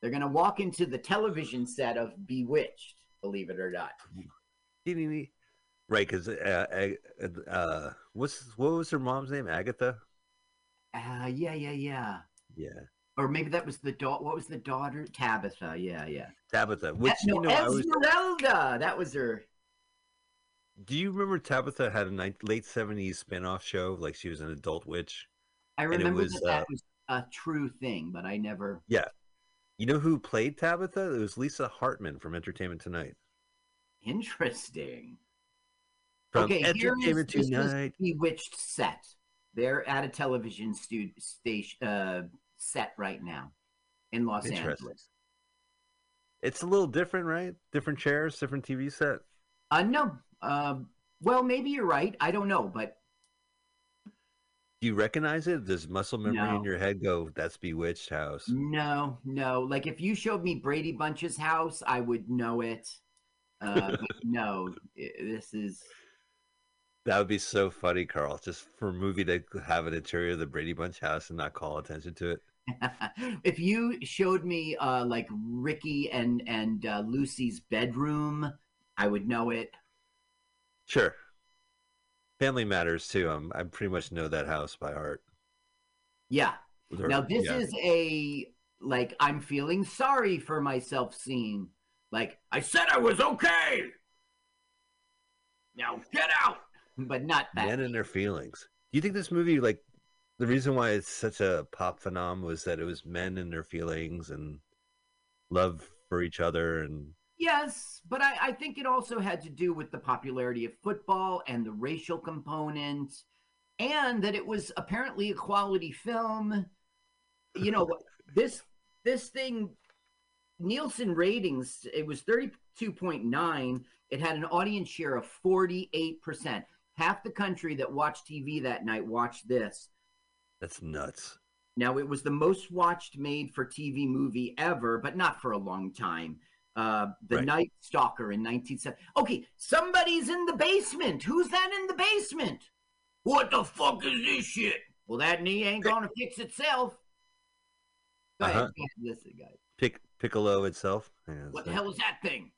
They're going to walk into the television set of Bewitched, believe it or not. Right, because what was her mom's name? Agatha? Yeah. Or maybe that was the daughter. What was the daughter? Tabitha. Yeah. Tabitha. Which, Esmeralda. That was her. Do you remember Tabitha had a late 70s spinoff show? Like she was an adult witch. I remember that was a true thing, but I never. Yeah. You know who played Tabitha? It was Lisa Hartman from Entertainment Tonight. Interesting. Entertainment Tonight. Bewitched set. They're at a television station set right now in Los Angeles. It's a little different, right? Different chairs, different TV set. No. Well, maybe you're right. I don't know, but. Do you recognize it? Does muscle memory in your head go, that's Bewitched House? No. Like if you showed me Brady Bunch's house, I would know it. That would be so funny, Carl, just for a movie to have an interior of the Brady Bunch house and not call attention to it. If you showed me like Ricky and Lucy's bedroom, I would know it. Sure. Family Matters too. I pretty much know that house by heart. Yeah. Now this is a like I'm feeling sorry for myself scene. Like I said, I was okay. Now get out, but not that. Men and their feelings. Do you think this movie, like, the reason why it's such a pop phenom was that it was men and their feelings and love for each other and. Yes, but I think it also had to do with the popularity of football and the racial component, and that it was apparently a quality film. You know, this thing, Nielsen ratings, it was 32.9. It had an audience share of 48%. Half the country that watched TV that night watched this. That's nuts. Now, it was the most watched made-for-TV movie ever, but not for a long time. Night Stalker in 1970. Okay, somebody's in the basement. Who's that in the basement? What the fuck is this shit? Well, that knee ain't gonna fix itself. Go ahead. Listen, guys. Piccolo itself. Yeah, what the hell is that thing?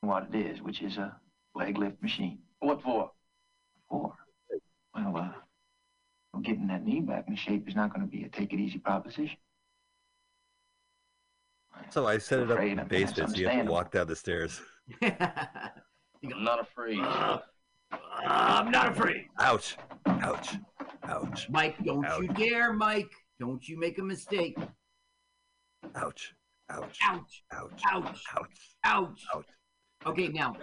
What it is, which is a leg lift machine. What for? Well, getting that knee back in shape is not going to be a take it easy proposition. So I set it up in the basement, so you have to walk down the stairs. I'm not afraid. I'm not afraid. Ouch. Mike, you dare, Mike. Don't you make a mistake. Ouch. Okay, now.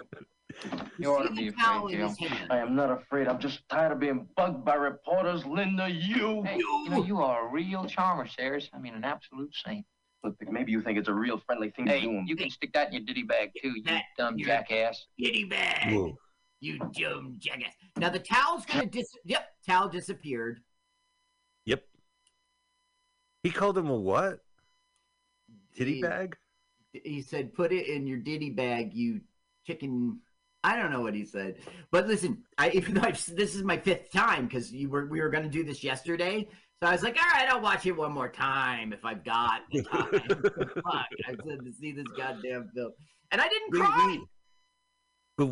You ought to be afraid, Gale. I am not afraid. I'm just tired of being bugged by reporters. Linda, you. Hey, you are a real charmer, Sayers. I mean, an absolute saint. Look, maybe you think it's a real friendly thing to do. You can stick that in your ditty bag, too, you dumb jackass. Ditty bag. Whoa. You dumb jackass. Now, the towel's going to towel disappeared. Yep. He called him a what? Ditty bag? He said, put it in your ditty bag, you chicken. I don't know what he said. But listen, even though this is my fifth time, because we were going to do this yesterday. So I was like, all right, I'll watch it one more time if I've got the time. Fuck, I said to see this goddamn film. And I didn't cry. But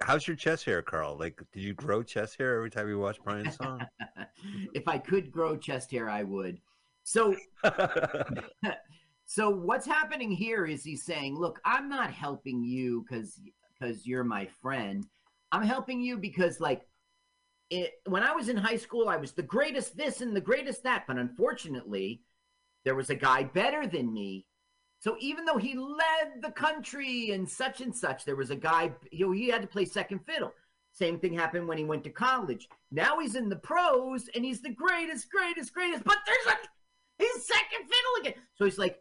how's your chest hair, Carl? Like, do you grow chest hair every time you watch Brian's Song? If I could grow chest hair, I would. So what's happening here is he's saying, look, I'm not helping you because you're my friend. I'm helping you because, like, when I was in high school, I was the greatest this and the greatest that. But unfortunately, there was a guy better than me. So even though he led the country and such, there was a guy, he had to play second fiddle. Same thing happened when he went to college. Now he's in the pros and he's the greatest. But he's second fiddle again. So he's like,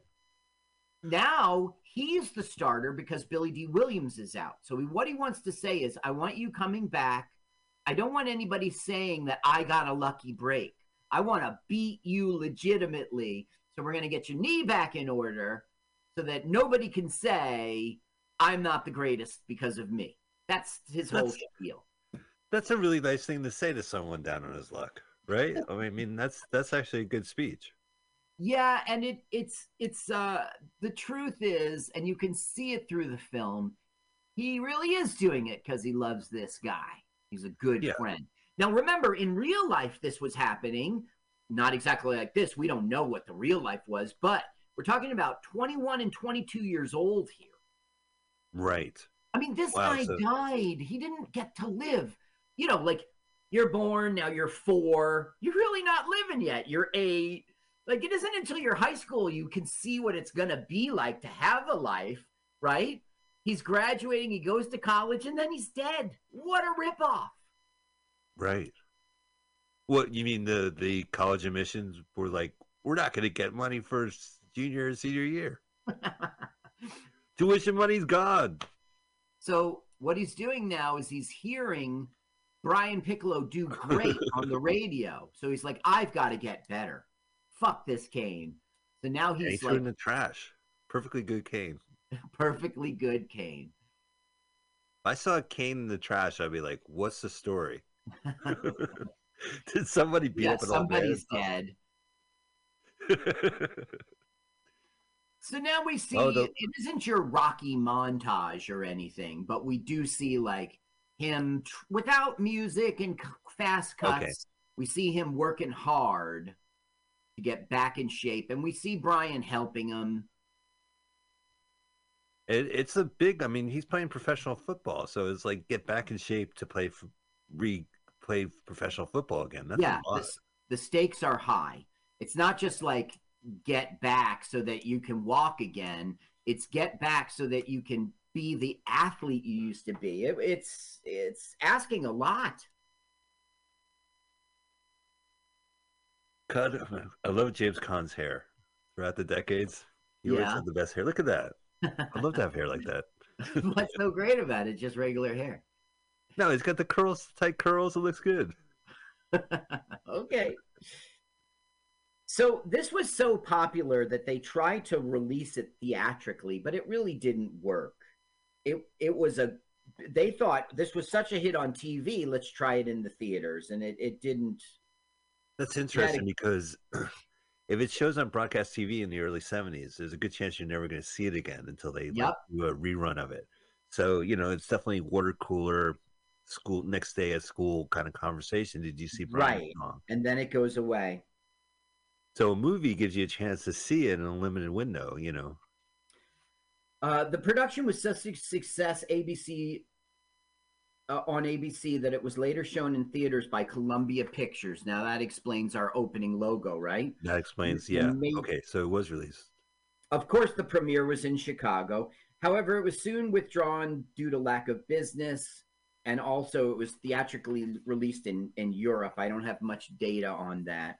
now he's the starter because Billy Dee Williams is out. So what he wants to say is, I want you coming back. I don't want anybody saying that I got a lucky break. I want to beat you legitimately. So we're going to get your knee back in order so that nobody can say I'm not the greatest because of me. That's his whole spiel. That's a really nice thing to say to someone down on his luck, right? I mean, that's actually a good speech. Yeah, and it's the truth is, and you can see it through the film, he really is doing it because he loves this guy. He's a good friend. Now remember, in real life this was happening, not exactly like this. We don't know what the real life was, but we're talking about 21 and 22 years old here. Right. I mean, this guy died. He didn't get to live. You know, like, you're born, now you're 4. You're really not living yet. You're 8. Like, it isn't until you're high school you can see what it's going to be like to have a life, right? He's graduating, he goes to college, and then he's dead. What a ripoff. Right. What, you mean the college admissions were like, we're not going to get money for junior and senior year. Tuition money's gone. So what he's doing now is he's hearing Brian Piccolo do great on the radio. So he's like, I've got to get better. Fuck this cane. So now he's like, in the trash. Perfectly good cane. Perfectly good cane. If I saw a cane in the trash, I'd be like, what's the story? Did somebody beat up an old man? Somebody's dead. So now we see, it isn't your Rocky montage or anything, but we do see, like, him without music and fast cuts. Okay. We see him working hard to get back in shape, and we see Brian helping him. It's a big, I mean, he's playing professional football, so it's like get back in shape to play professional football again. That's the stakes are high. It's not just like get back so that you can walk again. It's get back so that you can be the athlete you used to be. It's asking a lot. God, I love James Caan's hair throughout the decades. He always had the best hair. Look at that. I'd love to have hair like that. What's so great about it? Just regular hair. No, he's got the curls, tight curls. It looks good. Okay. So this was so popular that they tried to release it theatrically, but it really didn't work. It was they thought this was such a hit on TV, let's try it in the theaters, and it didn't. That's interesting because if it shows on broadcast TV in the early 70s, there's a good chance you're never going to see it again until they do a rerun of it. So, you know, it's definitely water cooler, school next day at school kind of conversation. Did you see Brian's Song? And then it goes away. So a movie gives you a chance to see it in a limited window, you know. The production was such a success on ABC that it was later shown in theaters by Columbia Pictures. Now that explains our opening logo, right? That explains, okay, so it was released. Of course, the premiere was in Chicago. However, it was soon withdrawn due to lack of business, and also it was theatrically released in Europe. I don't have much data on that.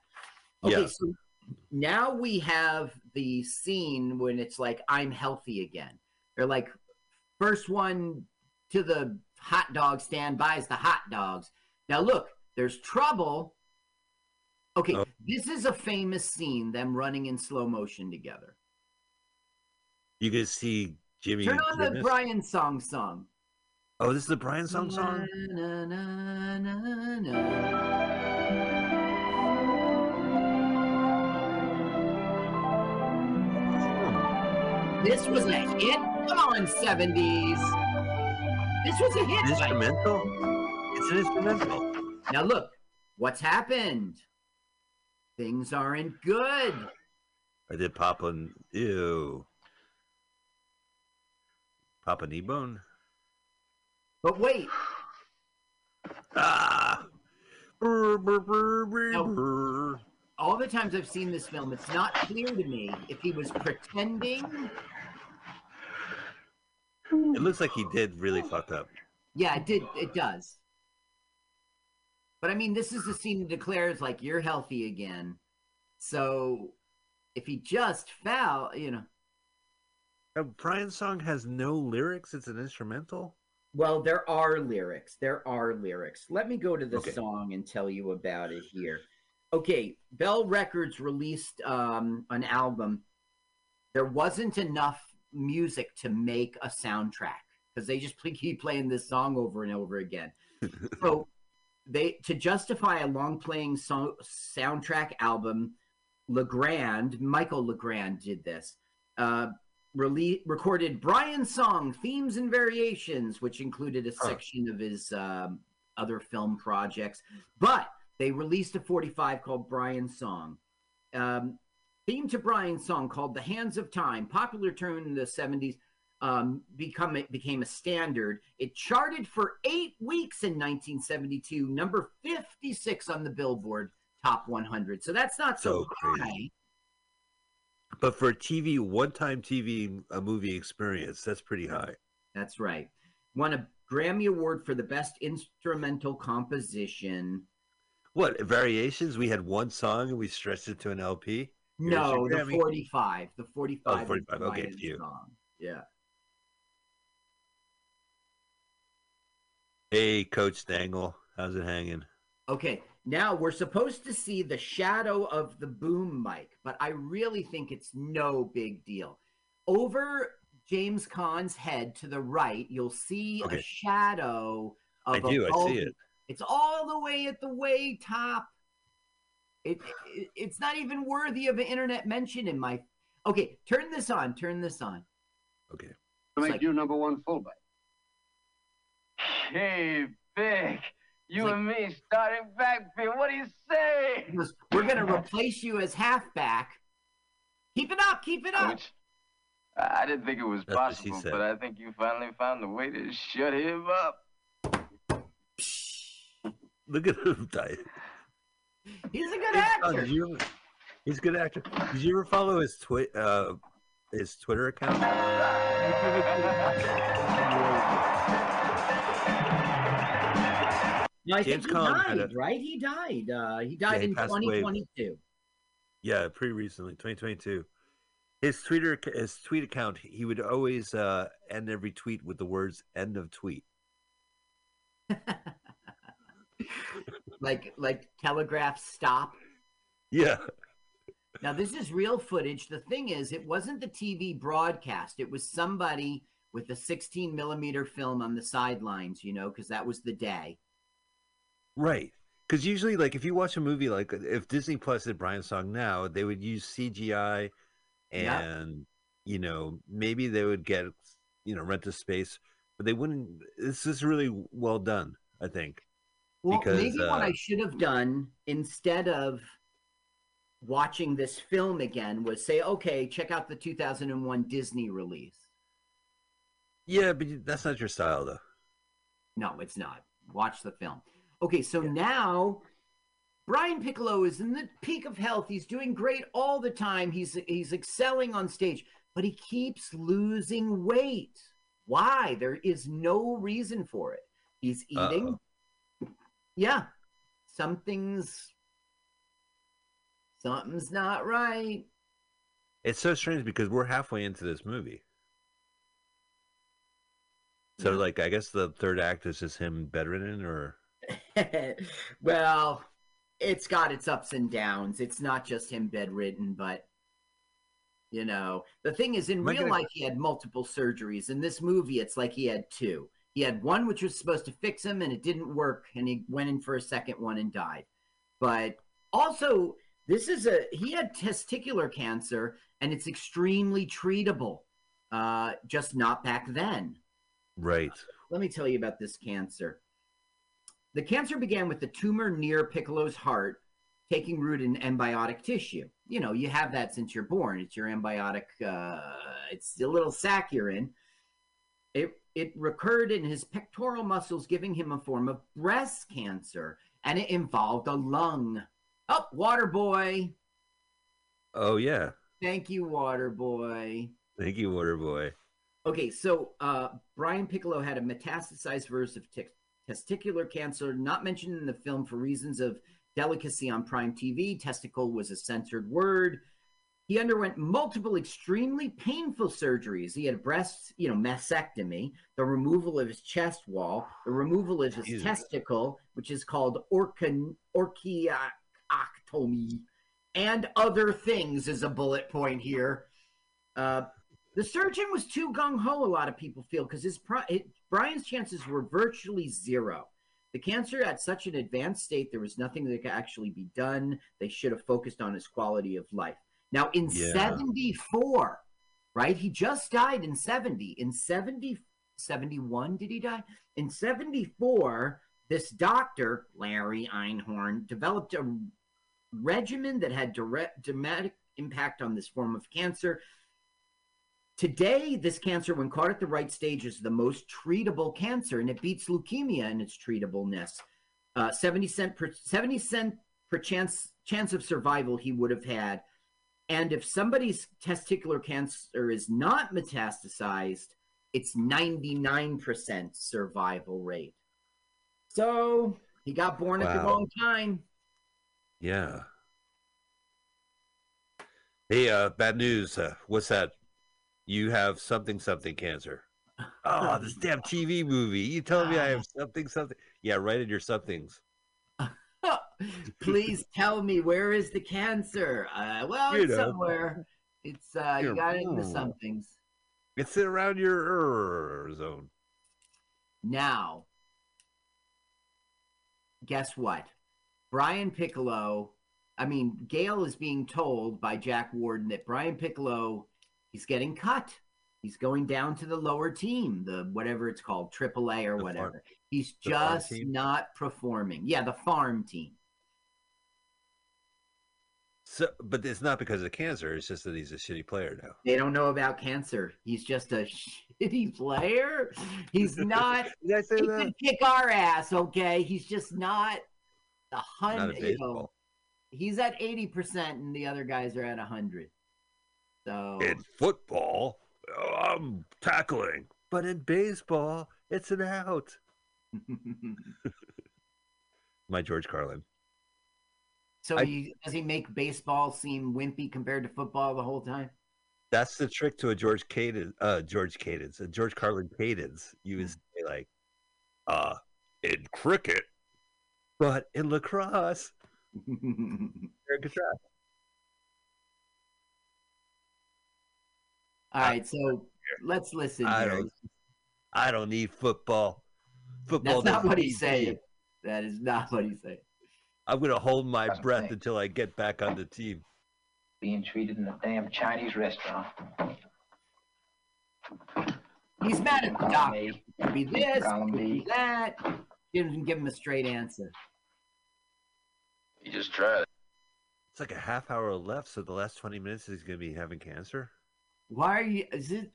Okay, so now we have the scene when it's like, I'm healthy again. They're like, first one to the hot dog stand buys the hot dogs. Now look, there's trouble. Okay, this is a famous scene, them running in slow motion together. You can see Jimmy. Turn on the Brian song. Oh, this is the Brian song? Na, na, na, na, na. This was a hit. Come on, 70s. This was a hit. Instrumental? It's an instrumental. Now look, what's happened? Things aren't good. I did Papa Kneebone. But wait. Ah. Brr, brr, brr, brr, now, brr. All the times I've seen this film, it's not clear to me if he was pretending. It looks like he did really fucked up. Yeah, it did. It does. But I mean, this is the scene that declares, like, you're healthy again. So if he just fell, you know. Brian's Song has no lyrics. It's an instrumental. Well, there are lyrics. Let me go to the song and tell you about it here. Okay, Bell Records released an album. There wasn't enough music to make a soundtrack because they just keep playing this song over and over again. So to justify a long-playing soundtrack album, Legrand, Michel Legrand did this, recorded Brian's Song, Themes and Variations, which included a section of his other film projects. But they released a 45 called Brian's Song. Theme to Brian's Song called The Hands of Time, popular tune in the 70s, became a standard. It charted for 8 weeks in 1972, number 56 on the Billboard Top 100. So that's not so high. But for a TV, one-time TV movie experience, that's pretty high. That's right. Won a Grammy Award for the Best Instrumental Composition. What, Variations? We had one song and we stretched it to an LP? No, the 45. The 45. Oh, 45. Okay, few. Song. Yeah. Hey, Coach Dangle. How's it hanging? Okay. Now, we're supposed to see the shadow of the boom mic, but I really think it's no big deal. Over James Caan's head to the right, you'll see a shadow of I see it. It's all the way at the way top. It's not even worthy of an internet mention in my... Okay, turn this on. Turn this on. Okay. To make you number one fullback. Hey, Vic. You and me starting backfield. What do you say? We're going to replace you as halfback. Keep it up. Keep it up. Which, I didn't think it was possible, but I think you finally found the way to shut him up. Look at him, Diane. He's a good actor. He's a good actor. Did you ever follow his Twitter account? I think he died, right? He died. He died in 2022. Away. Yeah, pretty recently, 2022. His tweet account, he would always end every tweet with the words "end of tweet," like telegraph stop. Yeah. Now this is real footage. The thing is, it wasn't the TV broadcast. It was somebody with a 16 millimeter film on the sidelines, you know, because that was the day. Right, because usually, like, if you watch a movie, like if Disney Plus did Brian's Song now, they would use CGI, and you know, maybe they would get, you know, rent a space, but they wouldn't. This is really well done, I think. Well, because, maybe what I should have done instead of watching this film again was say, okay, check out the 2001 Disney release. Yeah, but that's not your style, though. No, it's not. Watch the film. Okay, so now Brian Piccolo is in the peak of health. He's doing great all the time. He's excelling on stage, but he keeps losing weight. Why? There is no reason for it. He's eating. Yeah, something's not right. It's so strange because we're halfway into this movie. So, like, I guess the third act is just him bedridden, or... Well, it's got its ups and downs. It's not just him bedridden, but, you know, the thing is, in real life, he had multiple surgeries. In this movie, it's like he had two. He had one which was supposed to fix him, and it didn't work, and he went in for a second one and died. But also, this is he had testicular cancer, and it's extremely treatable, just not back then. Right. Let me tell you about this cancer. The cancer began with the tumor near Piccolo's heart taking root in embryonic tissue. You know, you have that since you're born. It's your embryonic, it's the little sac you're in. It recurred in his pectoral muscles, giving him a form of breast cancer, and it involved a lung. Oh, Water Boy. Oh, yeah. Thank you, Water Boy. Thank you, Water Boy. Okay, so Brian Piccolo had a metastasized version of testicular cancer, not mentioned in the film for reasons of delicacy on Prime TV. Testicle was a censored word. He underwent multiple extremely painful surgeries. He had a breast, you know, mastectomy, the removal of his chest wall, the removal of his testicle, which is called orchiectomy, and other things is a bullet point here. The surgeon was too gung-ho, a lot of people feel, because Brian's chances were virtually zero. The cancer at such an advanced state, there was nothing that could actually be done. They should have focused on his quality of life. Now, in 74, right? He just died in 70. In 71, did he die? In 74, this doctor, Larry Einhorn, developed a regimen that had direct dramatic impact on this form of cancer. Today, this cancer, when caught at the right stage, is the most treatable cancer, and it beats leukemia in its treatableness. 70 cent per chance of survival he would have had. And if somebody's testicular cancer is not metastasized, it's 99% survival rate. So he got born at the wrong time. Yeah. Hey, bad news. What's that? You have something cancer. Oh, this damn TV movie. You telling me I have something? Yeah, write in your somethings. Please tell me, where is the cancer? Well, you it's know. Somewhere. It's you got it in the somethings. It's around your zone. Now, guess what? Brian Piccolo, Gale is being told by Jack Warden that Brian Piccolo, he's getting cut. He's going down to the lower team, the whatever it's called, AAA or whatever. Farm. He's just not performing. Yeah, the farm team. So, but it's not because of cancer. It's just that he's a shitty player now. They don't know about cancer. He's just a shitty player. He's not. Did I say he that? Could kick our ass, okay? He's just not a 100. You know, he's at 80%, and the other guys are at 100. So in football, I'm tackling, but in baseball, it's an out. My George Carlin. So does he make baseball seem wimpy compared to football the whole time? That's the trick to a George Carlin cadence. You would say like, in cricket, but in lacrosse, very good track. All right, so let's listen. I don't need football. Football. That's not what he's saying. That is not what he's saying. I'm going to hold my breath until I get back on the team. Being treated in a damn Chinese restaurant. He's mad at the doctor. Could be this, could be that. You didn't give him a straight answer. You just tried it. It's like a half hour left, so the last 20 minutes is going to be having cancer. Why are you? Is it?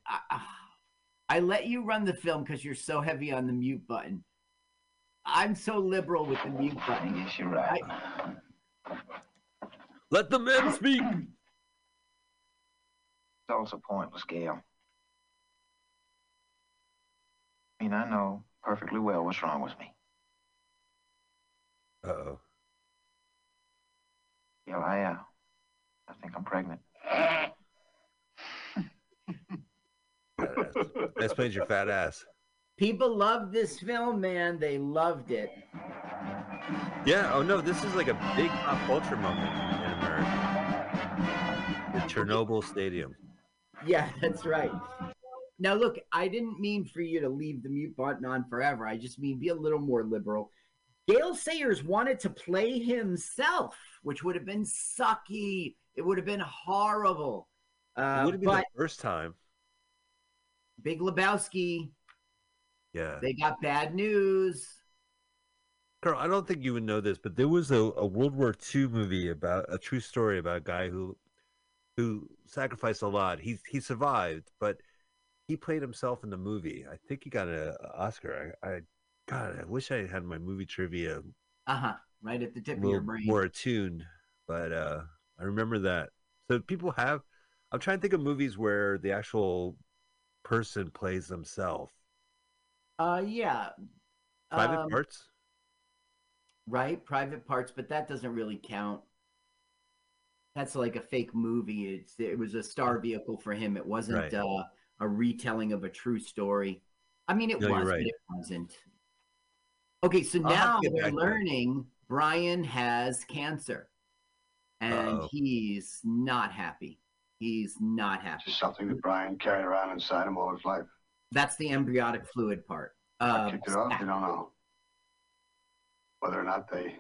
I let you run the film because you're so heavy on the mute button. I'm so liberal with the mute button. Yes, you're right. Let the men speak. It's also pointless, Gale. I know perfectly well what's wrong with me. Uh-oh. Yeah, I think I'm pregnant. That explains your fat ass. People love this film, man. They loved it. Yeah. Oh no, this is like a big pop culture moment in America. The Chernobyl Stadium. Yeah, that's right. Now look, I didn't mean for you to leave the mute button on forever. I just mean be a little more liberal. Gale Sayers wanted to play himself, which would have been sucky. It would have been horrible. It would have been the first time. Big Lebowski. Yeah. They got bad news. Carl, I don't think you would know this, but there was a World War II movie about a true story about a guy who sacrificed a lot. He survived, but he played himself in the movie. I think he got an Oscar. I wish I had my movie trivia. Right at the tip of your brain. More attuned, but I remember that. So people have. I'm trying to think of movies where the actual person plays themselves. Yeah. Private Parts? Right, Private Parts, but that doesn't really count. That's like a fake movie. It was a star vehicle for him. It wasn't a retelling of a true story. But it wasn't. Okay, so now we're learning Brian has cancer. And he's not happy. He's not happy. It's something that Brian carried around inside him all his life. That's the embryotic fluid part. I kicked it off. You don't know. Whether or not they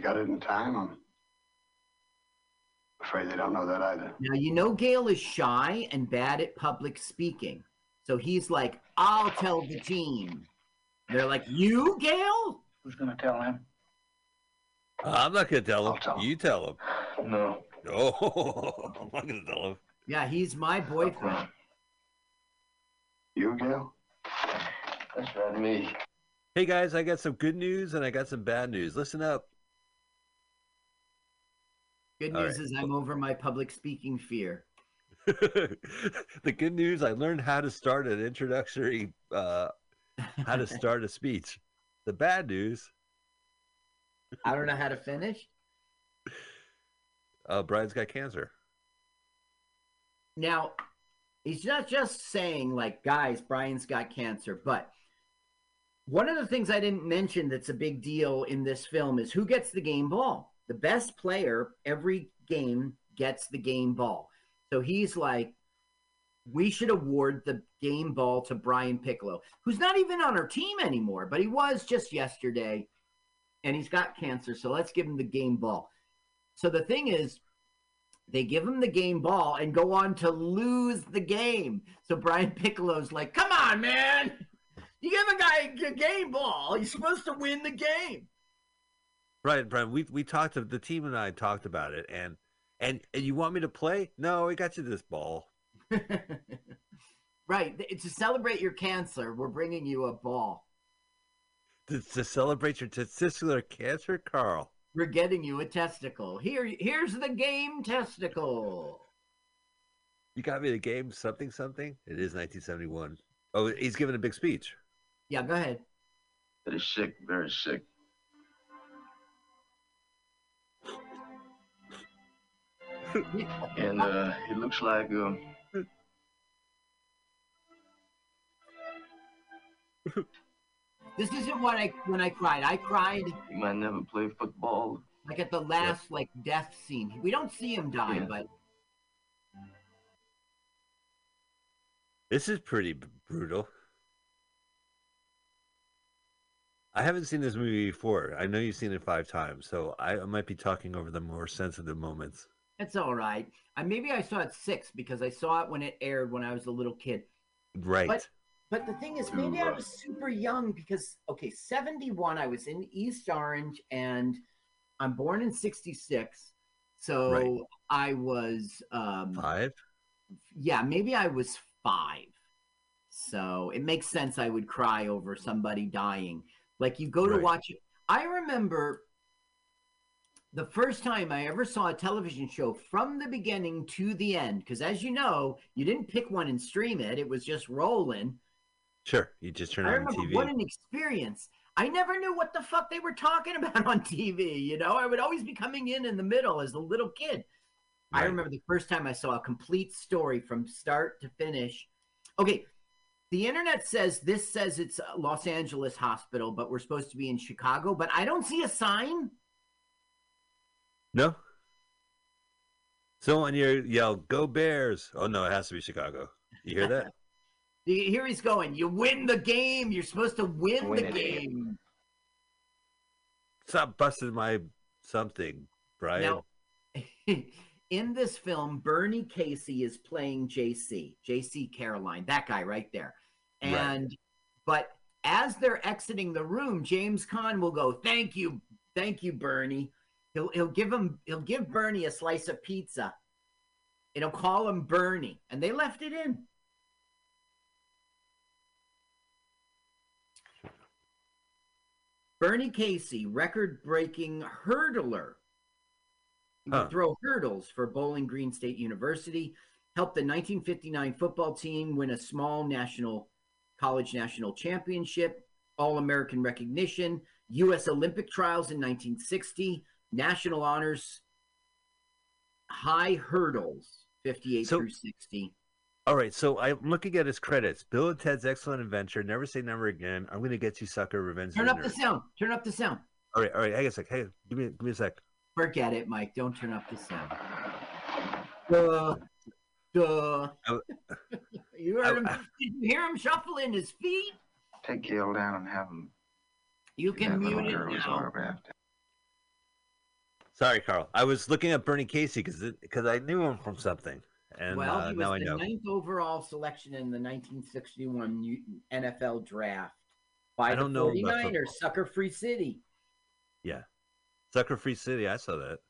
got it in time, I'm afraid they don't know that either. Now, you know, Gale is shy and bad at public speaking. So he's like, I'll tell the team. They're like, you, Gale? Who's going to tell him? I'm not going to tell him. Tell him. You tell him. No. Oh, I'm not going to tell him. Yeah, he's my boyfriend. You, Gale? That's right, me. Hey, guys, I got some good news and I got some bad news. Listen up. Good news is I'm over my public speaking fear. The good news, I learned how to start an introductory, how to start a speech. The bad news, I don't know how to finish. Brian's got cancer. Now, he's not just saying, like, guys, Brian's got cancer, but one of the things I didn't mention that's a big deal in this film is who gets the game ball. The best player every game gets the game ball. So he's like, we should award the game ball to Brian Piccolo, who's not even on our team anymore, but he was just yesterday, and he's got cancer, so let's give him the game ball. So the thing is, they give him the game ball and go on to lose the game. So Brian Piccolo's like, come on, man. You give a guy a game ball. He's supposed to win the game. Right, Brian. We talked to the team, and I talked about it, and you want me to play? No, we got you this ball. Right. To celebrate your cancer, we're bringing you a ball. To celebrate your testicular cancer, Carl. We're getting you a testicle. Here's the game testicle. You got me the game something something. It is 1971. Oh, he's giving a big speech. Yeah, go ahead. It is sick, very sick. And it looks like this isn't what when I cried. I cried. You might never play football. Like at the last like death scene. We don't see him die, but this is pretty brutal. I haven't seen this movie before. I know you've seen it 5 times, so I might be talking over the more sensitive moments. That's all right. Maybe I saw it 6 because I saw it when it aired when I was a little kid. Right. But the thing is, maybe I was super young because, okay, 71, I was in East Orange, and I'm born in 66. So I was... 5? Yeah, maybe I was 5. So it makes sense I would cry over somebody dying. Like, you go to watch it. I remember... the first time I ever saw a television show from the beginning to the end, because as you know, you didn't pick one and stream it. It was just rolling. Sure. You just turn on TV. What an experience. I never knew what the fuck they were talking about on TV. You know, I would always be coming in the middle as a little kid. Right. I remember the first time I saw a complete story from start to finish. Okay. The internet says this says it's Los Angeles hospital, but we're supposed to be in Chicago, but I don't see a sign. No. Someone here yelled, "Go Bears!" Oh no, it has to be Chicago. You hear that? Here he's going. You win the game. You're supposed to win the game. Stop busting my something, Brian. Now, in this film, Bernie Casey is playing JC Caroline, that guy right there, but as they're exiting the room, James Caan will go, thank you, Bernie." He'll give Bernie a slice of pizza. It'll call him Bernie, and they left it in. Bernie Casey, record-breaking hurdler. He would throw hurdles for Bowling Green State University. Helped the 1959 football team win a small college national championship, All-American recognition, U.S. Olympic trials in 1960. National honors, high hurdles, 58 through 60. All right, so I'm looking at his credits. Bill and Ted's Excellent Adventure, Never Say Never Again, I'm going to Get You Sucker, Revenge. Turn up the sound. Turn up the sound. All right. Hang on a sec. Hey, give me a sec. Forget it, Mike. Don't turn up the sound. Duh. You heard him. Did you hear him shuffling his feet? Take Gale down and have him You can mute it now. Sorry, Carl. I was looking at Bernie Casey because I knew him from something. And, well, he was the 9th overall selection in the 1961 NFL draft by the 49ers, Sucker Free City. Yeah. Sucker Free City. I saw that.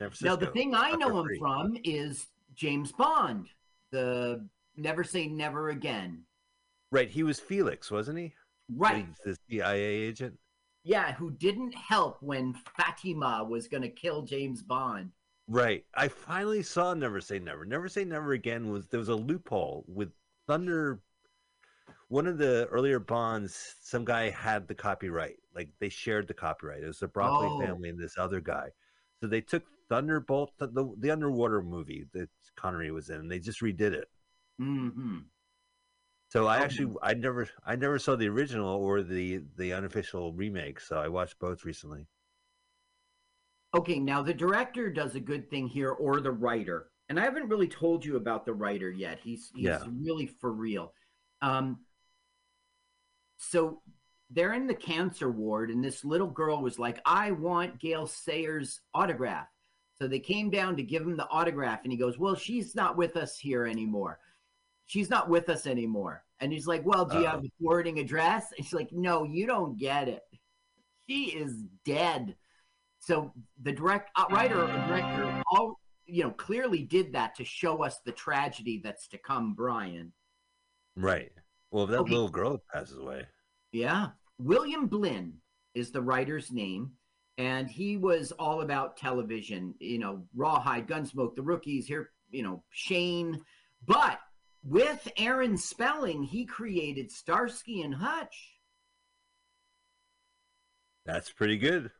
San Francisco. Now, the thing I know him from is James Bond, the Never Say Never Again. Right. He was Felix, wasn't he? Right. The CIA agent. Yeah, who didn't help when Fatima was going to kill James Bond. Right. I finally saw Never Say Never. Never Say Never Again was, there was a loophole with Thunder. One of the earlier Bonds, some guy had the copyright. Like, they shared the copyright. It was the Broccoli family and this other guy. So they took Thunderbolt, the underwater movie that Connery was in, and they just redid it. Mm-hmm. So I actually, I never saw the original or the unofficial remake. So I watched both recently. Okay, now the director does a good thing here, or the writer, and I haven't really told you about the writer yet. He's really for real. So they're in the cancer ward, and this little girl was like, "I want Gale Sayers' autograph." So they came down to give him the autograph, and he goes, "Well, she's not with us here anymore." She's not with us anymore. And he's like, well, do you have a forwarding address? And she's like, no, you don't get it. She is dead. So the director, clearly did that to show us the tragedy that's to come, Brian. Right. Well, if that little girl passes away. Yeah. William Blinn is the writer's name. And he was all about television, Rawhide, Gunsmoke, The Rookies, Shane. But with Aaron Spelling, he created Starsky and Hutch. That's pretty good.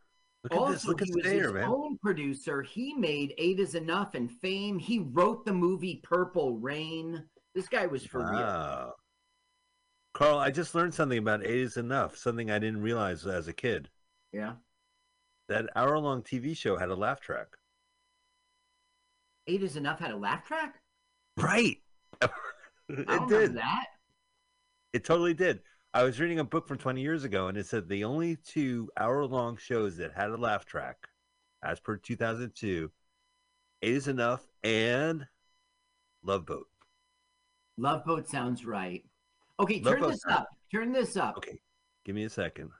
Look at this. Look at his own producer. He made Eight Is Enough and Fame. He wrote the movie Purple Rain. This guy was for real. Carl, I just learned something about Eight Is Enough, something I didn't realize as a kid. Yeah. That hour-long TV show had a laugh track. Eight Is Enough had a laugh track? Right. It did. That. It totally did. I was reading a book from 20 years ago, and it said the only 2 hour-long shows that had a laugh track, as per 2002, It Is Enough and Love Boat. Love Boat sounds right. Okay, turn this up. Turn this up. Okay, give me a second.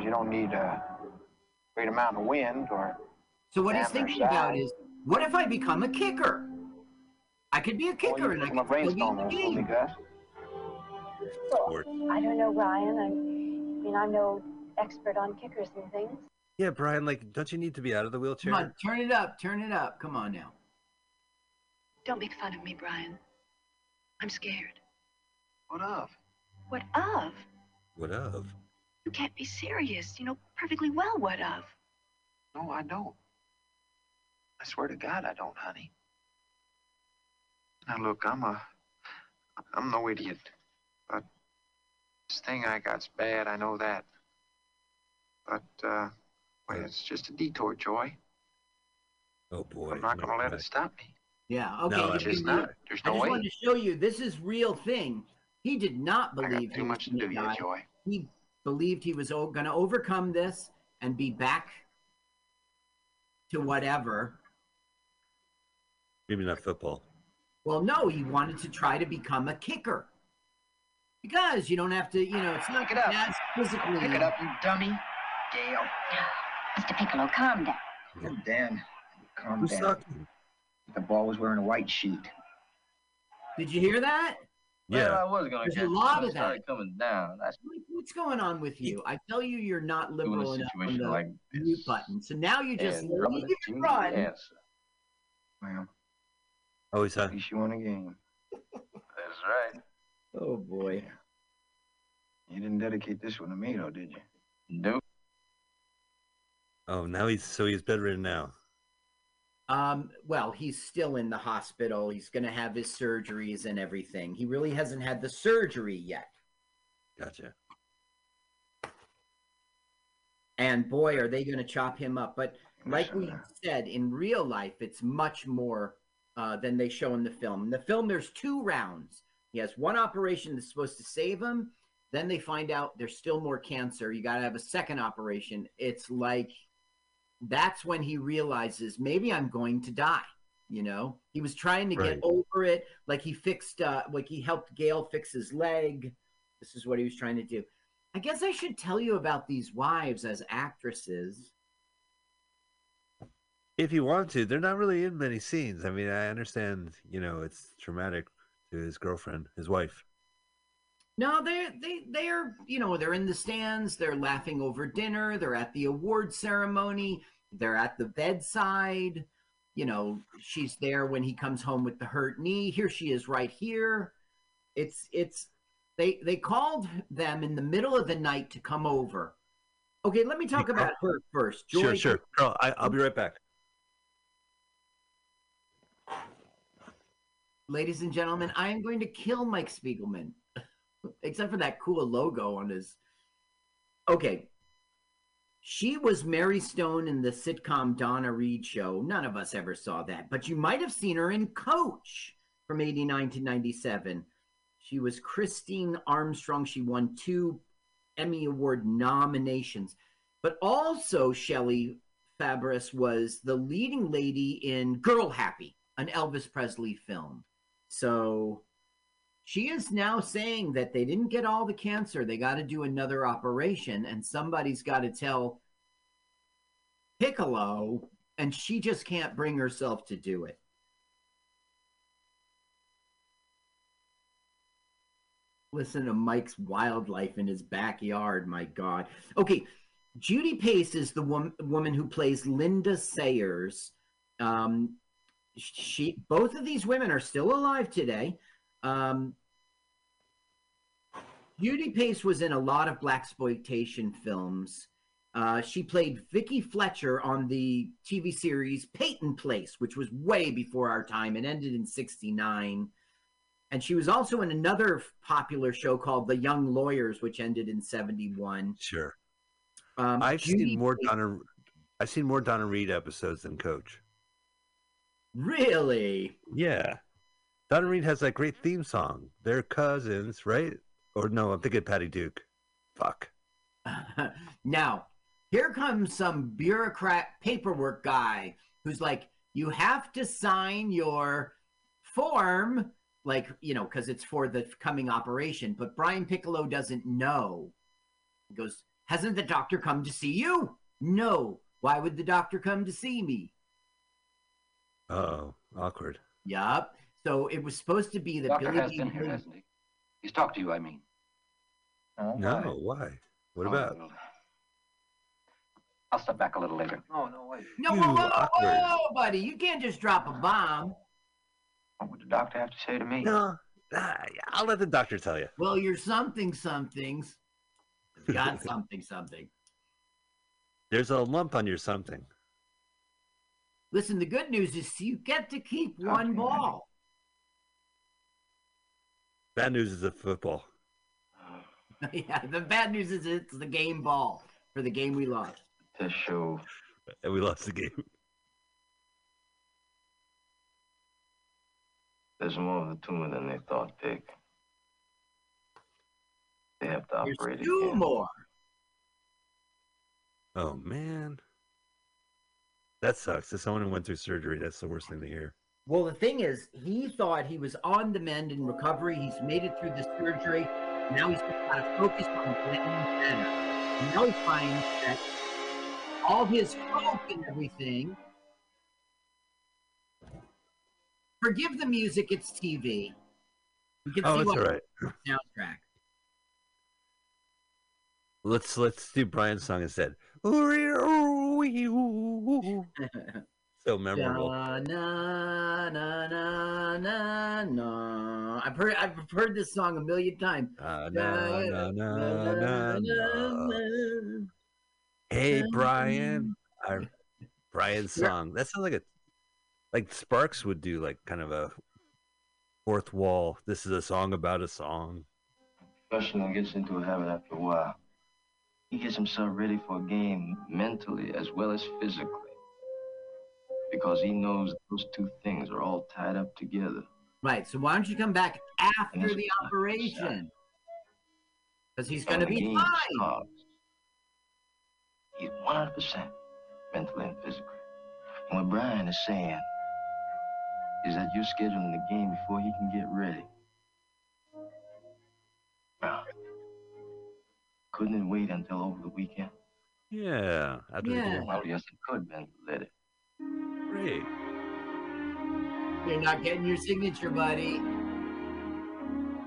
You don't need a great amount of wind or... So what he's thinking about is, what if I become a kicker? I could be a kicker and I could still be in the game. Well, I don't know, Brian. I'm no expert on kickers and things. Yeah, Brian, don't you need to be out of the wheelchair? Come on, turn it up. Turn it up. Come on now. Don't make fun of me, Brian. I'm scared. What of? What of? What of? You can't be serious. You know perfectly well what of. No, I don't. I swear to God, I don't, honey. Now look, I'm no idiot, but this thing I got's bad, I know that. But, it's just a detour, Joy. Oh boy. I'm not gonna let it stop me. Yeah, okay. No, it's just not. There's no way. I just wanted to show you, this is real thing. He did not believe I got too much to do here, Joy. He believed he was gonna overcome this and be back to whatever. Maybe not football. Well, no, he wanted to try to become a kicker. Because you don't have to, it's not as physically. Pick it up, you dummy. Gale. Mr. Piccolo, calm down. Oh, Dan, calm down. The ball was wearing a white sheet. Did you hear that? Yeah, well, I was going to. There's a lot of that coming down. What's going on with you? I tell you, you're not liberal enough on the mute button. So now you just leave it run. Yes. Well. Oh, he's on. At least you won a game. That's right. Oh, boy. You didn't dedicate this one to me, though, did you? Nope. Oh, now he's bedridden now. Well, he's still in the hospital. He's going to have his surgeries and everything. He really hasn't had the surgery yet. Gotcha. And, boy, are they going to chop him up. But like we said, in real life, it's much more... than they show in the film. In the film, there's 2 rounds. He has one operation that's supposed to save him. Then they find out there's still more cancer. You got to have a second operation. It's like, that's when he realizes, maybe I'm going to die. You know, he was trying to get over it. Like he fixed, like he helped Gale fix his leg. This is what he was trying to do. I guess I should tell you about these wives as actresses. If you want to, they're not really in many scenes. I mean, I understand, you know, it's traumatic to his girlfriend, his wife. No, they're, you know, they're in the stands. They're laughing over dinner. They're at the award ceremony. They're at the bedside. You know, she's there when he comes home with the hurt knee. Here she is right here. It's, they called them in the middle of the night to come over. Okay, let me talk about her first. Joy, sure, sure. Girl, I'll be right back. Ladies and gentlemen, I am going to kill Mike Spiegelman. Except for that cool logo on his... Okay. She was Mary Stone in the sitcom Donna Reed Show. None of us ever saw that, but you might have seen her in Coach from 89 to 97. She was Christine Armstrong. She won 2 Emmy Award nominations. But also Shelley Fabares was the leading lady in Girl Happy, an Elvis Presley film. So she is now saying that they didn't get all the cancer. They got to do another operation, and somebody's got to tell Piccolo, and she just can't bring herself to do it. Listen to Mike's wildlife in his backyard, my God. Okay, Judy Pace is the woman who plays Linda Sayers. Both of these women are still alive today. Judy Pace was in a lot of blaxploitation films. She played Vicki Fletcher on the TV series Peyton Place, which was way before our time and ended in 1969. And she was also in another popular show called The Young Lawyers, which ended in 1971. Sure. I've seen more Donna Reed episodes than Coach. Really? Yeah. Donna Reed has that great theme song. They're cousins, right? Or no, I'm thinking Patty Duke. Fuck. Now, here comes some bureaucrat paperwork guy who's like, you have to sign your form, like, you know, because it's for the coming operation. But Brian Piccolo doesn't know. He goes, hasn't the doctor come to see you? No. Why would the doctor come to see me? Uh-oh. Awkward. Yup. So it was supposed to be that Dr. Billy Dee Williams, hasn't he? He's talked to you, I mean. No, why? What about? I'll step back a little later. Oh, no, wait. No, whoa, buddy. You can't just drop a bomb. What would the doctor have to say to me? No, I'll let the doctor tell you. Well, you're something-somethings. You got something-something. There's a lump on your something. Listen, the good news is you get to keep one ball. Bad news is a football. Yeah, the bad news is it's the game ball for the game we lost. To show. And we lost the game. There's more of a tumor than they thought, Dick. They have to operate again. There's 2 more. Oh, man. That sucks. As someone who went through surgery, that's the worst thing to hear. Well, the thing is, he thought he was on the mend in recovery. He's made it through the surgery. Now he's got to focus on getting better. And now he finds that all his hope and everything. Forgive the music, it's TV. You can see what soundtrack. Let's do Brian's song instead. So memorable. Na, na, na, na, na. I've heard this song a million times. Hey Brian, Brian's song. That sounds like a Sparks would do, like kind of a fourth wall. This is a song about a song. Professional gets into a habit after a while. He gets himself ready for a game mentally as well as physically, because he knows those 2 things are all tied up together. Right. So why don't you come back after the operation? Because he's going to be fine. He's 100% mentally and physically. And what Brian is saying is that you're scheduling the game before he can get ready. Now, couldn't it wait until over the weekend? Yeah. Well, yes, it could, Ben. Let it. Great. You're not getting your signature, buddy.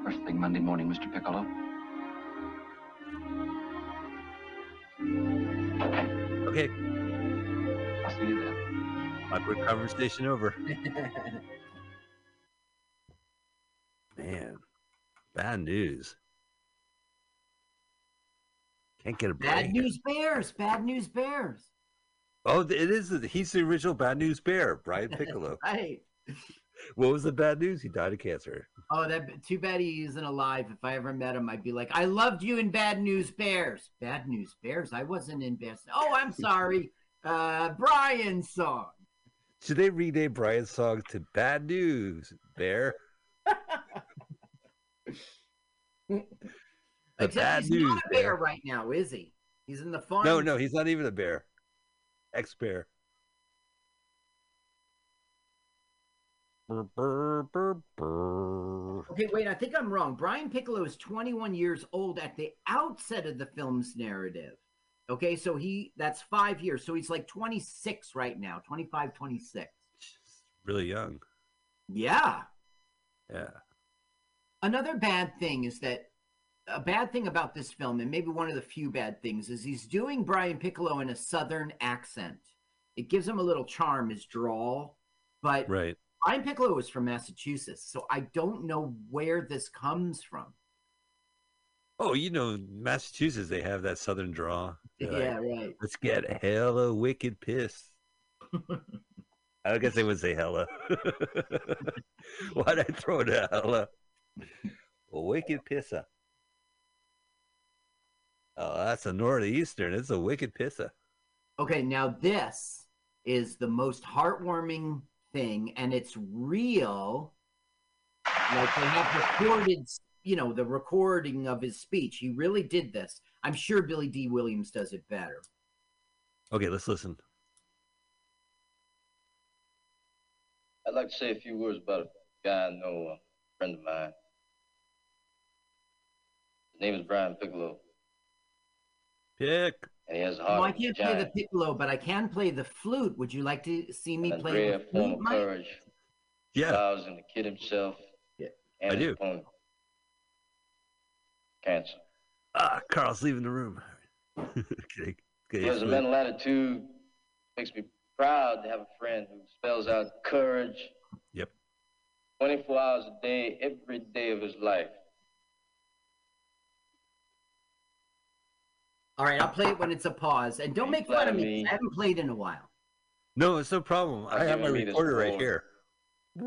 First thing Monday morning, Mr. Piccolo. Okay. I'll see you then. Awkward conversation over. Man, bad news. Can't get a break. Bad News Bears. Bad News Bears. Oh, it is. He's the original Bad News Bear, Brian Piccolo. Right. What was the bad news? He died of cancer. Oh, that too bad he isn't alive. If I ever met him, I'd be like, I loved you in Bad News Bears. Bad News Bears? I wasn't in Bad. Oh, I'm sorry. Brian's Song. Should they rename Brian's Song to Bad News Bear? Except he's not a bear right now, is he? He's in the farm. No, he's not even a bear. Ex-bear. Okay, wait, I think I'm wrong. Brian Piccolo is 21 years old at the outset of the film's narrative. Okay, so that's 5 years. So he's like 26 right now, 25, 26. Really young. Yeah. Yeah. Another bad thing is that a bad thing about this film, and maybe one of the few bad things, is he's doing Brian Piccolo in a Southern accent. It gives him a little charm, his drawl, but... Right. Brian Piccolo was from Massachusetts, so I don't know where this comes from. Oh, you know, Massachusetts, they have that Southern draw. Yeah, like, right. Let's get hella wicked pissed. I guess they would say hella. Why'd I throw the hella? Wicked pissa. Oh, that's a northeastern. It's a wicked pissa. Okay, now this is the most heartwarming thing, and it's real. Like, they have recorded, you know, the recording of his speech. He really did this. I'm sure Billy Dee Williams does it better. Okay, let's listen. I'd like to say a few words about a guy I know, a friend of mine. His name is Brian Piccolo. Pick. And he has a heart. I can't play the piccolo, but I can play the flute. Would you like to see me play the flute, Mike? Courage. Yeah. Vows and the kid himself. Yeah. And I do. Opponent. Cancer. Ah, Carl's leaving the room. Okay. He has a mental attitude. Makes me proud to have a friend who spells out courage. Yep. 24 hours a day, every day of his life. All right, I'll play it when it's a pause. And don't make fun of me. I haven't played in a while. No, it's no problem. I have my recorder right here. But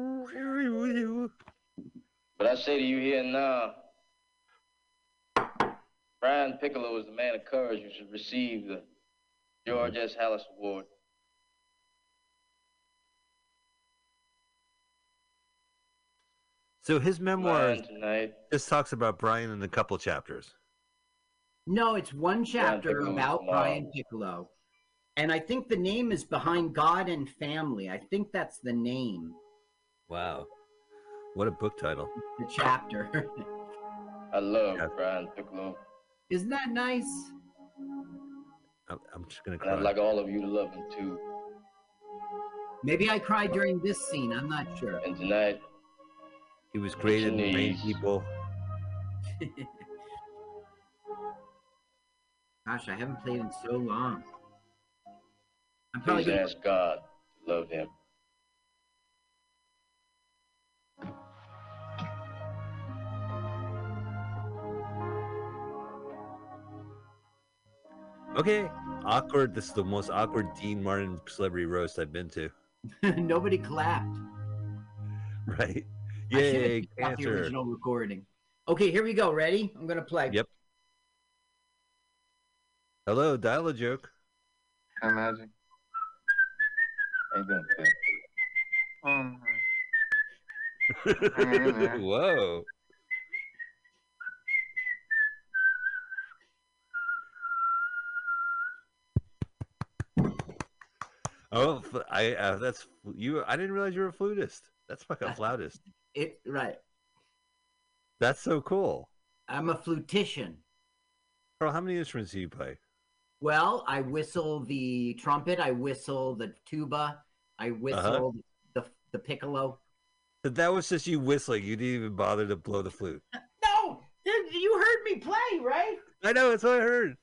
I say to you here now, Brian Piccolo is the man of courage who should receive the George S. Hallis Award. So his memoir just talks about Brian in a couple chapters. No, it's one chapter about Brian Piccolo. And I think the name is Behind God and Family. I think that's the name. Wow. What a book title. The chapter. I love Brian Piccolo. Isn't that nice? I'm just going to cry. I'd like all of you to love him, too. Maybe I cried during this scene. I'm not sure. And tonight, he was great in the main people. Gosh, I haven't played in so long. I'm probably going to ask God to love him. Okay, awkward. This is the most awkward Dean Martin celebrity roast I've been to. Nobody clapped. Right? Yay, I cancer. The original recording. Okay, here we go. Ready? I'm going to play. Yep. Hello, dial a joke. Hi, Magic. How you doing, kid? Hey, man. Whoa. Oh, I that's you. I didn't realize you were a flutist. That's fucking flautist. Right. That's so cool. I'm a flutician. Carl, how many instruments do you play? Well, I whistle the trumpet. I whistle the tuba. I whistle the piccolo. That was just you whistling. You didn't even bother to blow the flute. No, you heard me play, right? I know. That's what I heard.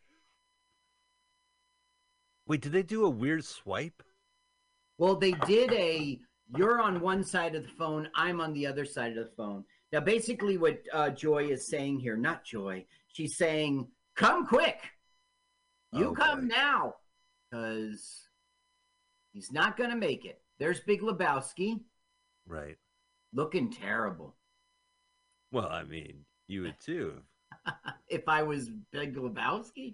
Wait, did they do a weird swipe? Well, they did a, you're on one side of the phone, I'm on the other side of the phone. Now, basically what Joy is saying here, not Joy, she's saying, come quick. You come now. Because he's not going to make it. There's Big Lebowski. Right. Looking terrible. Well, I mean, you would too. If I was Big Lebowski.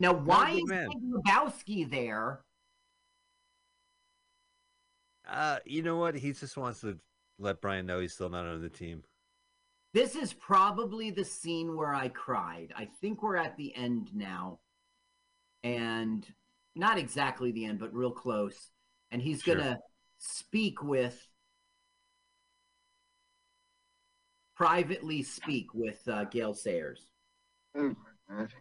Now, why is Big Lebowski there? You know what? He just wants to let Brian know he's still not on the team. This is probably the scene where I cried. I think we're at the end now. And not exactly the end, but real close. And he's going to privately speak with Gale Sayers. Oh, my God.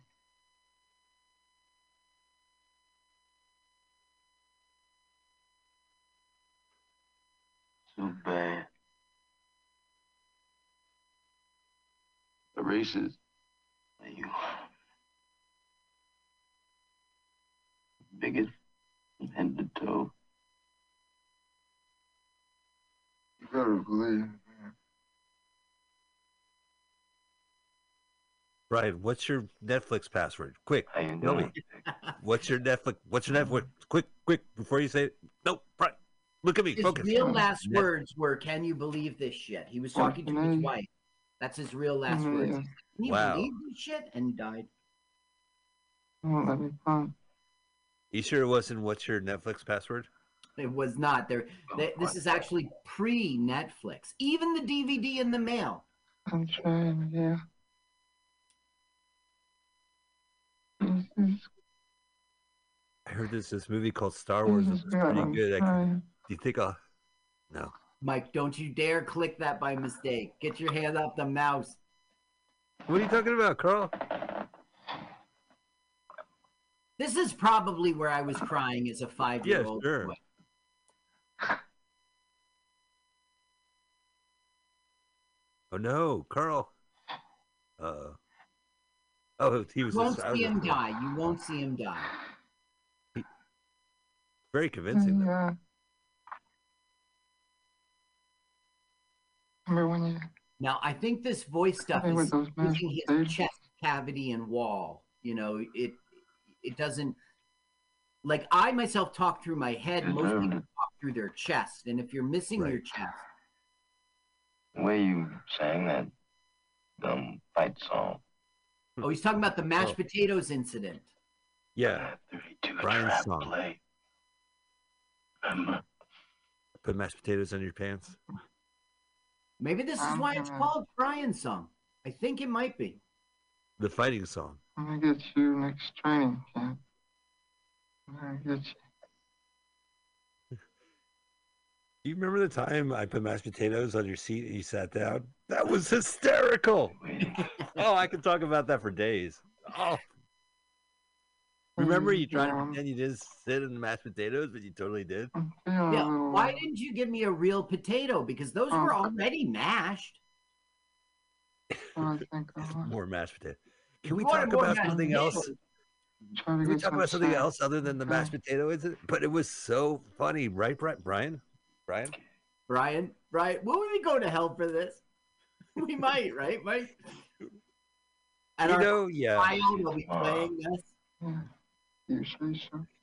So bad. The races that you are biggest from head to toe. You better believe me. Brian, what's your Netflix password? Quick, tell me. What's your Netflix? Quick, before you say it. No, Brian. Look at me. Focus. His real last words were, "Can you believe this shit?" He was talking to his wife. That's his real last words. Can you believe this shit? And he died. You sure it wasn't? What's your Netflix password? It was not. This is actually pre-Netflix. Even the DVD in the mail. I'm trying. Yeah. I heard there's this movie called Star Wars. It's pretty good. Do you think I'll... No. Mike, don't you dare click that by mistake. Get your hand off the mouse. What are you talking about, Carl? This is probably where I was crying as a 5-year-old. Yeah, sure. Oh, no, Carl. Oh, he was... You won't see him die. You won't see him die. Very convincing, though. Now, I think this voice stuff is using his chest cavity and wall. You know, it doesn't... Like, I myself talk through my head. Most people talk through their chest. And if you're missing your chest... The way you sang that dumb fight song. Oh, he's talking about the mashed potatoes incident. Yeah. Brian's Song. Play. Put mashed potatoes in your pants. Maybe this is why it's called Brian's Song. I think it might be. The fighting song. I'm going to get you next training camp. I'm going to get you. Do you remember the time I put mashed potatoes on your seat and you sat down? That was hysterical. Oh, I could talk about that for days. Oh. Remember you trying to pretend you didn't sit in the mashed potatoes, but you totally did? Yeah. Why didn't you give me a real potato? Because those were already mashed. More mashed potatoes. Can we talk about something else? Can we talk about something else other than the mashed potato? But it was so funny, right, Brian? Brian? Will we go to hell for this? We might, right, Mike? And you know, child will be playing this.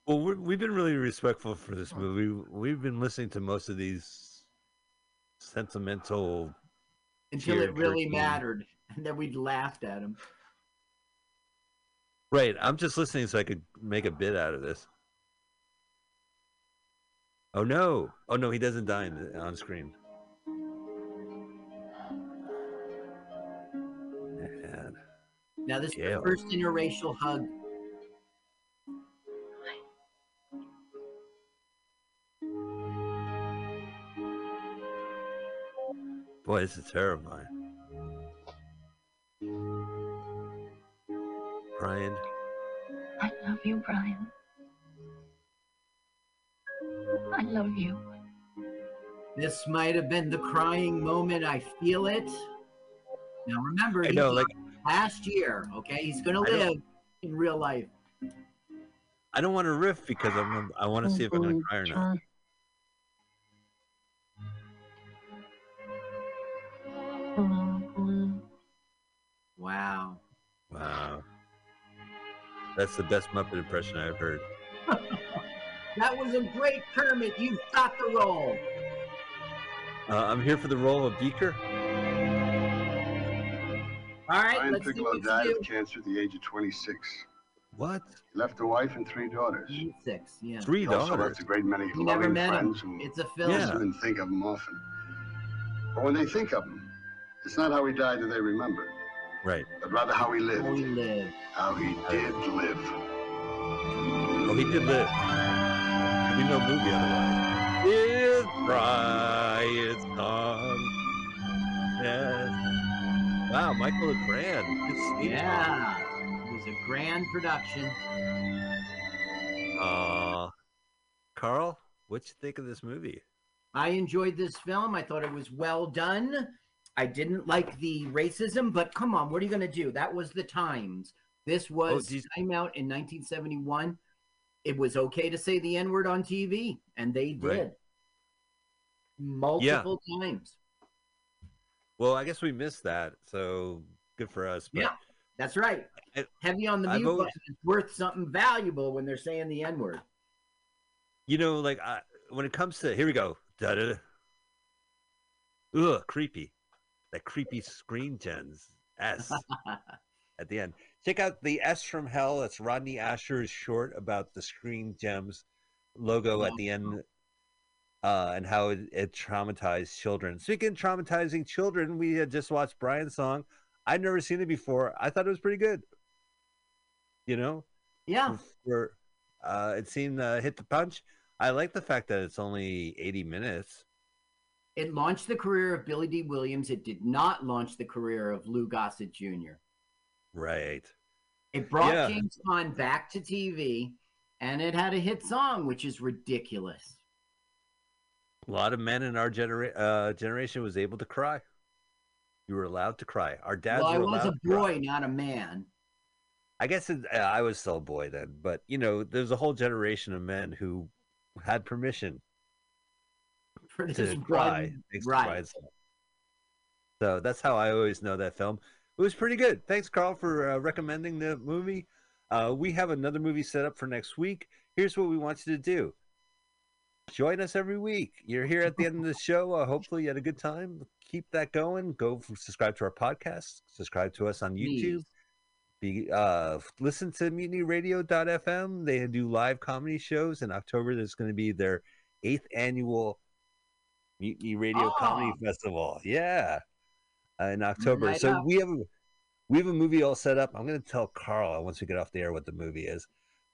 Well, we've been really respectful for this movie. We've been listening to most of these sentimental until it really mattered, and then we'd laughed at them. Right, I'm just listening so I could make a bit out of this. Oh no, he doesn't die on screen. Man. Now this is the first interracial hug. Boy, this is terrifying. Brian. I love you, Brian. I love you. This might have been the crying moment. I feel it. Now remember, he's last year, okay? He's going to live in real life. I don't want to riff because I want to see if I'm going to cry or not. Wow. Wow. That's the best Muppet impression I've heard. That was a great Kermit. You've got the role. I'm here for the role of Beaker. All right, Brian Piccolo died of cancer at the age of 26. What? He left a wife and three daughters. 26, yeah. Three daughters? He also left a great many loving friends who listen and think of him often. But when they think of him, it's not how he died that they remember. Right. But rather how he lived. How he lived. How he did live. Oh, he did live. There'd be no movie otherwise. It's Brian's Song. Yes. Wow, Michel Legrand. Yeah. It was a grand production. Carl, what'd you think of this movie? I enjoyed this film. I thought it was well done. I didn't like the racism, but come on, what are you going to do? That was the times. This was time out in 1971. It was okay to say the N-word on TV, and they did. Right. Multiple times. Well, I guess we missed that, so good for us. But yeah, that's right. Heavy on the mute button is worth something valuable when they're saying the N-word. You know, like, when it comes to, here we go. Da-da-da. Ugh, creepy. That creepy scream, Jen's S at the end. Check out the S from Hell. That's Rodney Ascher's short about the Scream Gems logo at the end and how it traumatized children. Speaking of traumatizing children, we had just watched Brian's Song. I'd never seen it before. I thought it was pretty good. You know? Yeah. It seemed hit the punch. I like the fact that it's only 80 minutes. It launched the career of Billy Dee Williams. It did not launch the career of Lou Gossett Jr. Right. It brought James Caan back to TV, and it had a hit song, which is ridiculous. A lot of men in our generation was able to cry. You were allowed to cry. Our dads were allowed to cry. Well, I was a boy, not a man. I guess I was still a boy then, but, you know, there's a whole generation of men who had permission. To cry. Right. So that's how I always know that film. It was pretty good. Thanks, Carl, for recommending the movie. We have another movie set up for next week. Here's what we want you to do. Join us every week. You're here at the end of the show. Hopefully you had a good time. Keep that going. Go subscribe to our podcast. Subscribe to us on YouTube. Listen to MutinyRadio.fm. They do live comedy shows. In October, there's going to be their 8th annual Mutiny Radio Comedy Festival, in October. Right so up. we have a movie all set up. I'm going to tell Carl once we get off the air what the movie is,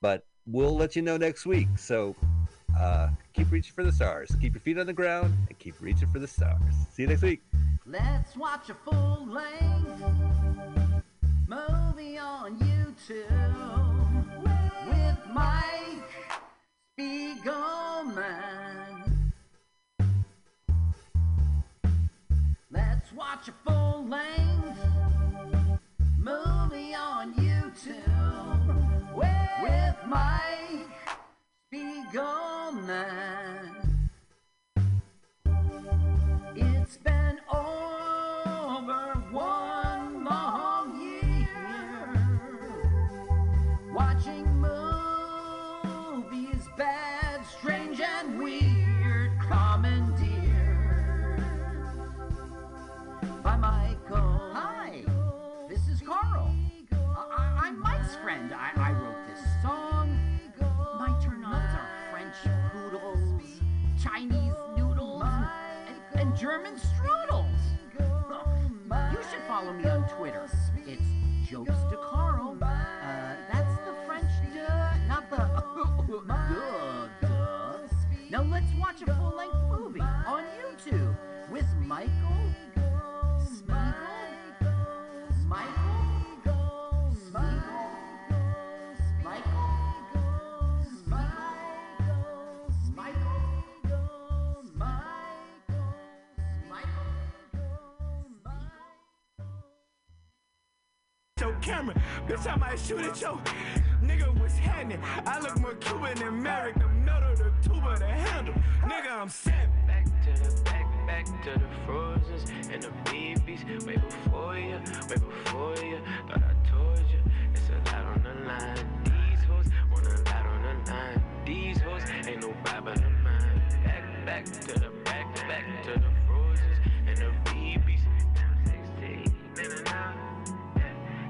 but we'll let you know next week. So keep reaching for the stars, keep your feet on the ground, and keep reaching for the stars. See you next week. Let's watch a full-length movie on YouTube with Mike Spiegelman. Let's watch a full-length movie on YouTube with Mike Spiegelman. It's been over 1 long year watching movies bad, strange, and weird, commandeer. I'm Michael. Hi, this is Carl. I'm Mike's friend. I wrote this song. My turn-ons are French poodles, Chinese noodles, and German strudels. You should follow me on Twitter. It's Jokes to Carl. That's the French duh, not the duh. Now let's watch a full-length movie on YouTube with Michael camera. Bitch, I might shoot at yo. Nigga, what's happening? I look more Cuban than Merrick. The middle, the tuba, the handle. Nigga, I'm savage. Back to the Frozens and the BBs. Way before you. Thought I told you. It's a lot on the line. These hoes want a lot on the line. These hoes ain't no vibe but a mind. Back to the Frozens and the BBs. I'm 16, man,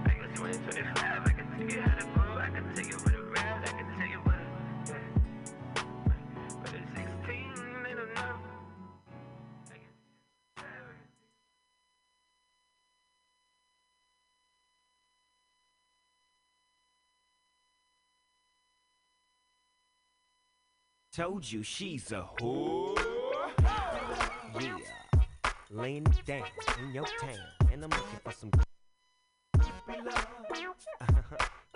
I can 2025. I can take you how to go. I can take you with a ride. I can take you what. But it's 16 and enough. Told you she's a whore. Yeah, laying it down in your town, and I'm looking for some love.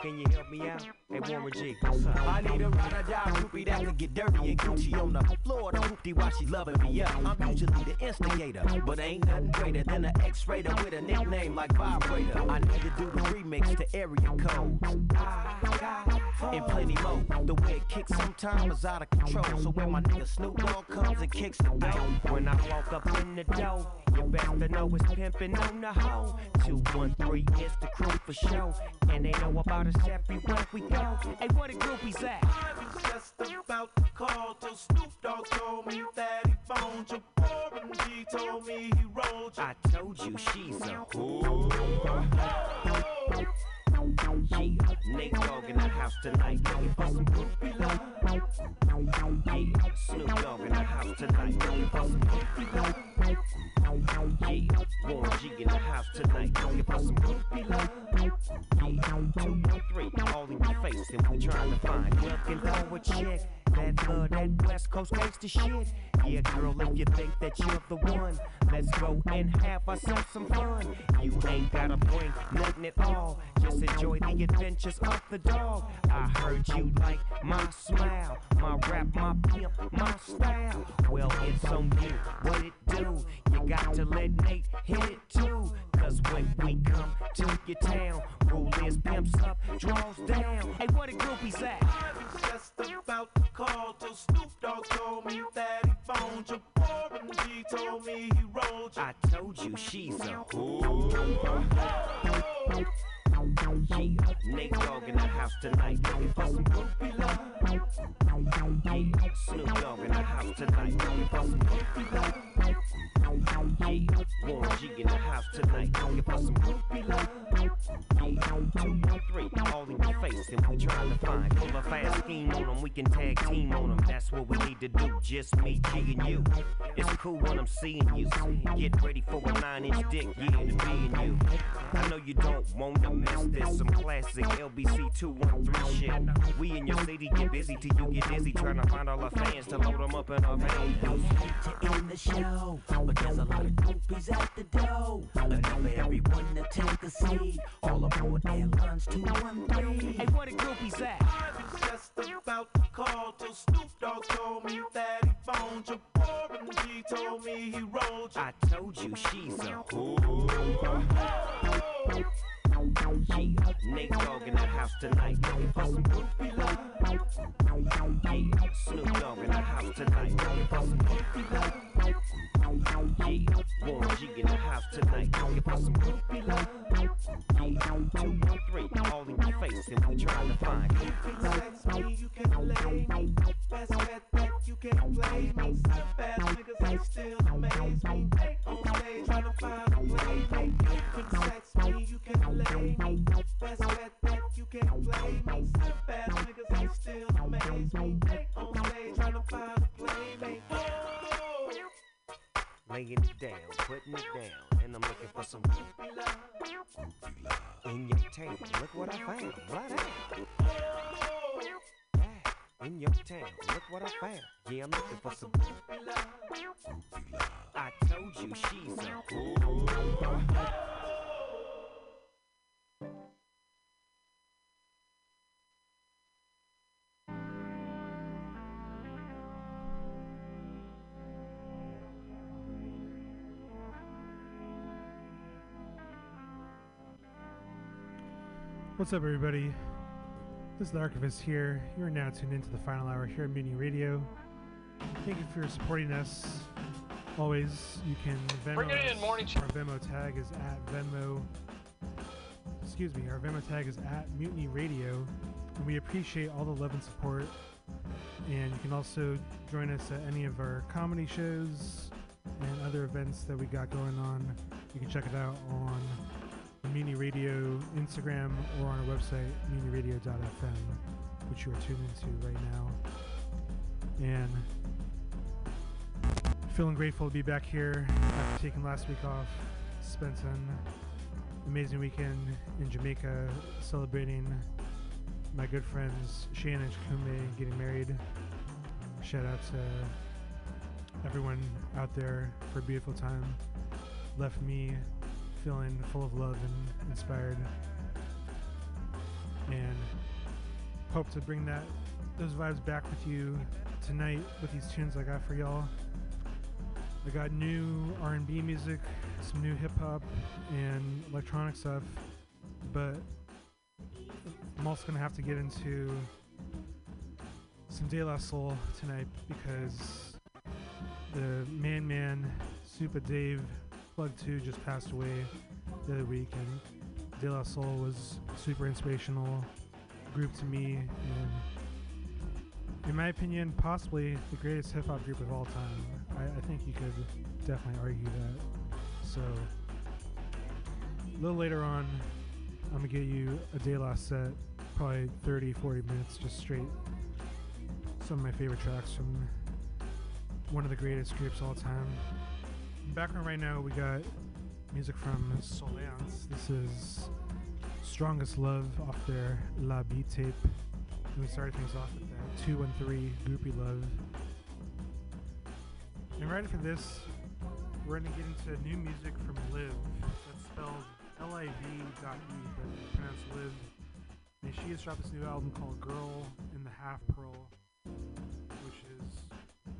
Can you help me out? Hey, Warren G, what's up? I need a ride or die groupie that can get dirty and Gucci on the floor. The hoopty while she's loving me up. I'm usually the instigator, but ain't nothing greater than an X-rater with a nickname like Vibrator. I need to do the remix to area codes and plenty more. The way it kicks sometimes is out of control. So when my nigga Snoop Dogg comes and kicks the dough, when I walk up in the dough, you best to know it's pimping on the hoe. 213 is the crew for show, and they know about it. Everywhere we go. Hey, where the groupies at? I was just about to call till Snoop Dogg told me that he phoned you. Warren G told me he rolled you. I told you she's a whore. Yeah, Nate Dogg in the house tonight, looking for some groupie love. Yeah, Snoop Dogg in the house tonight, looking for some groupie love. Yeah, Warren G in the house tonight, looking for some groupie love. Yeah, 213, all in your face, and we trying to find. Looking for a chick that love that West Coast gangsta shit. Yeah, girl, if you think that you're the one, let's go and have ourselves some fun. You ain't gotta bring nothing at all. Just enjoy the adventures of the dog. I heard you like my smile, my rap, my pimp, my style. Well, it's on you. What it do? You got to let Nate hit it too. Cause when we come to your town, rule is pimps up, draws down. Hey, where the groupies at? I was just about to call till Snoop Dogg told me that he phoned you. Warren G told me he rolled you. I told you she's a whore. Yeah, Nate Dogg in the house tonight, looking for some groupie love. Yeah, Snoop Dogg in the house tonight, looking for some groupie love. Yeah, Warren G in the house tonight, looking for some groupie love. Yeah, 213, all in your face, and we trying to find. Pull a fast scheme on them, we can tag team on them. That's what we need to do, just me, G, and you. It's cool when I'm seeing you. Get ready for a 9-inch dick, yeah, to me and you. I know you don't want to miss this, some classic LBC 213 shit. We in your city get busy till you get dizzy, trying to find all our fans to load them up in our van. We hate to end the show, but there's a lot of groupies at the door. Enough for everyone to take a seat. All aboard Airlines 213. Hey, where the groupies at? I was just about to call till Snoop Dogg told me that he phoned you. Warren G told me he rolled you. I told you she's a whore. Yeah, Nate Dogg in the house tonight, looking for some groupie love. Yeah, Snoop Dogg in the house tonight, looking for some groupie love. Yeah, Warren G in the house tonight, looking for some groupie love. Yeah, 213, all in your face, and we trying to find. If you sex me, you can lay me. Best bet that you can play me. So bad niggas, they still amaze me. They on stage trying to find a playmate. You can sex me, you can lay me. Best bet that you can't play me. So bad niggas, they still amaze me. They on stage tryna find a playmate. Oh. Laying it down, putting it down, and I'm looking for some groupie love. In your town, look what I found, right out. Yeah, in your town, look what I found. Yeah, I'm looking for some groupie love. I told you she's a whore. What's up, everybody? This is the Archivist here. You're now tuned into the final hour here at Mutiny Radio. Thank you for supporting us. Always, you can Venmo. Bring it in, morning. Our Venmo tag is at Venmo. Excuse me, our Venmo tag is at Mutiny Radio, and we appreciate all the love and support. And you can also join us at any of our comedy shows and other events that we got going on. You can check it out on Mutiny Radio Instagram or on our website MutinyRadio.fm, which you are tuned into right now. And feeling grateful to be back here after taking last week off. Spent an amazing weekend in Jamaica celebrating my good friends Shay and Kume getting married. Shout out to everyone out there for a beautiful time. Left me feeling full of love and inspired, and hope to bring those vibes back with you tonight with these tunes I got for y'all. I got new R&B music, some new hip-hop and electronic stuff, but I'm also gonna have to get into some De La Soul tonight because the man Super Dave Plug 2 just passed away the other week, and De La Soul was a super inspirational group to me, and in my opinion, possibly the greatest hip-hop group of all time. I think you could definitely argue that. So, a little later on, I'm going to get you a De La set, probably 30-40 minutes, just straight. Some of my favorite tracks from one of the greatest groups of all time. Background right now, we got music from Solance. This is Strongest Love off their La B tape. And we started things off with that 213 Goopy Love. And right after this, we're going to get into new music from Liv. That's spelled Liv.E, but pronounced Liv. And she has dropped this new album called Girl in the Half Pearl, which is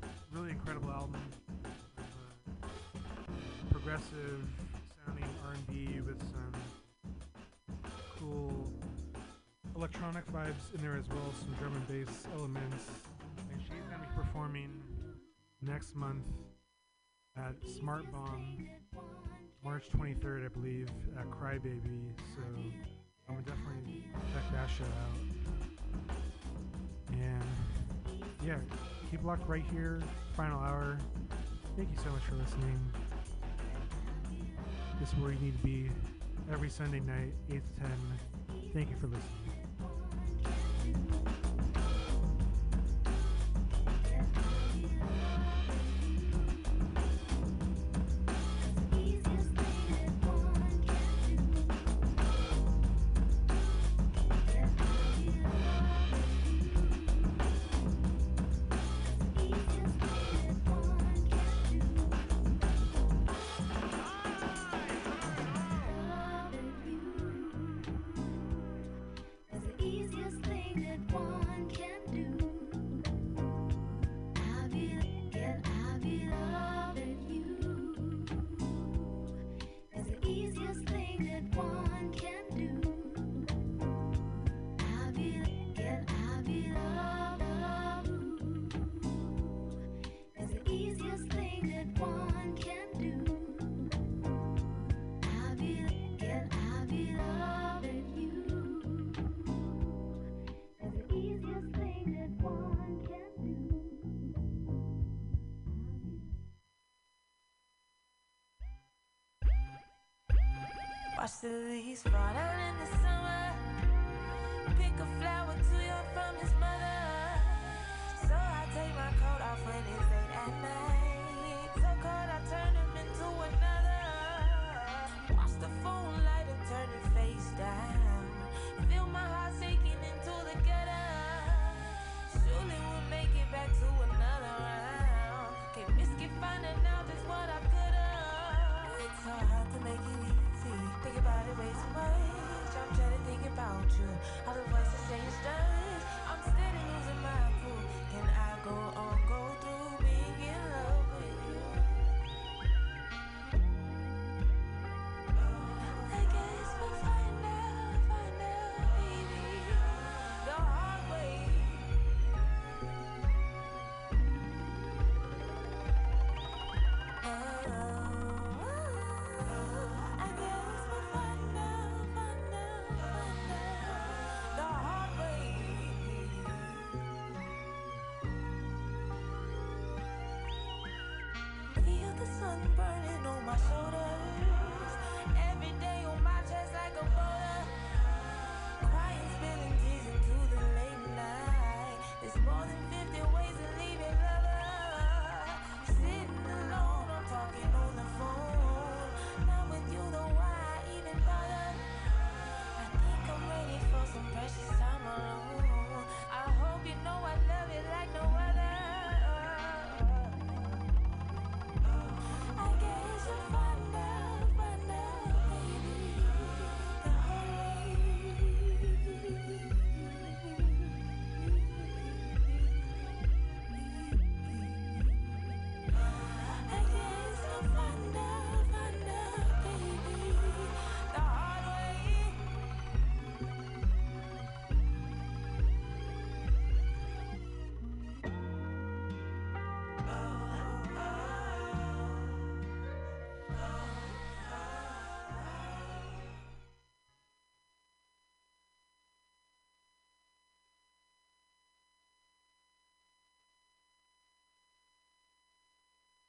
a really incredible album. Progressive sounding R&B with some cool electronic vibes in there as well, some drum and bass elements. And she's going to be performing next month at Smart Bomb, March 23rd, I believe, at Crybaby. So I would definitely check that show out. And yeah, keep locked right here, final hour. Thank you so much for listening. This is where you need to be every Sunday night, 8 to 10. Thank you for listening. Watch the leaves fall out in the summer. Pick a flower too young from his mother. So I take my coat off when it's late at night. So cold I turn him into another. Watch the moonlight and turn it face down. Feel my heart sinking into the gutter. Surely we'll make it back to another round. Can't risk it finding out just what I could've. It's so hard to make it easy. Think about it way too much. I'm trying to think about you. All the voices saying strange. I'm sitting here. the sun burning on my shoulders. Every day on my chest like a boulder. Crying, spilling tears into the late night. There's more than 50 ways of leaving lover. Sitting alone, I'm talking on the phone. Not with you, though why I even bother. I think I'm ready for some precious time alone. I hope you know I love it like no other.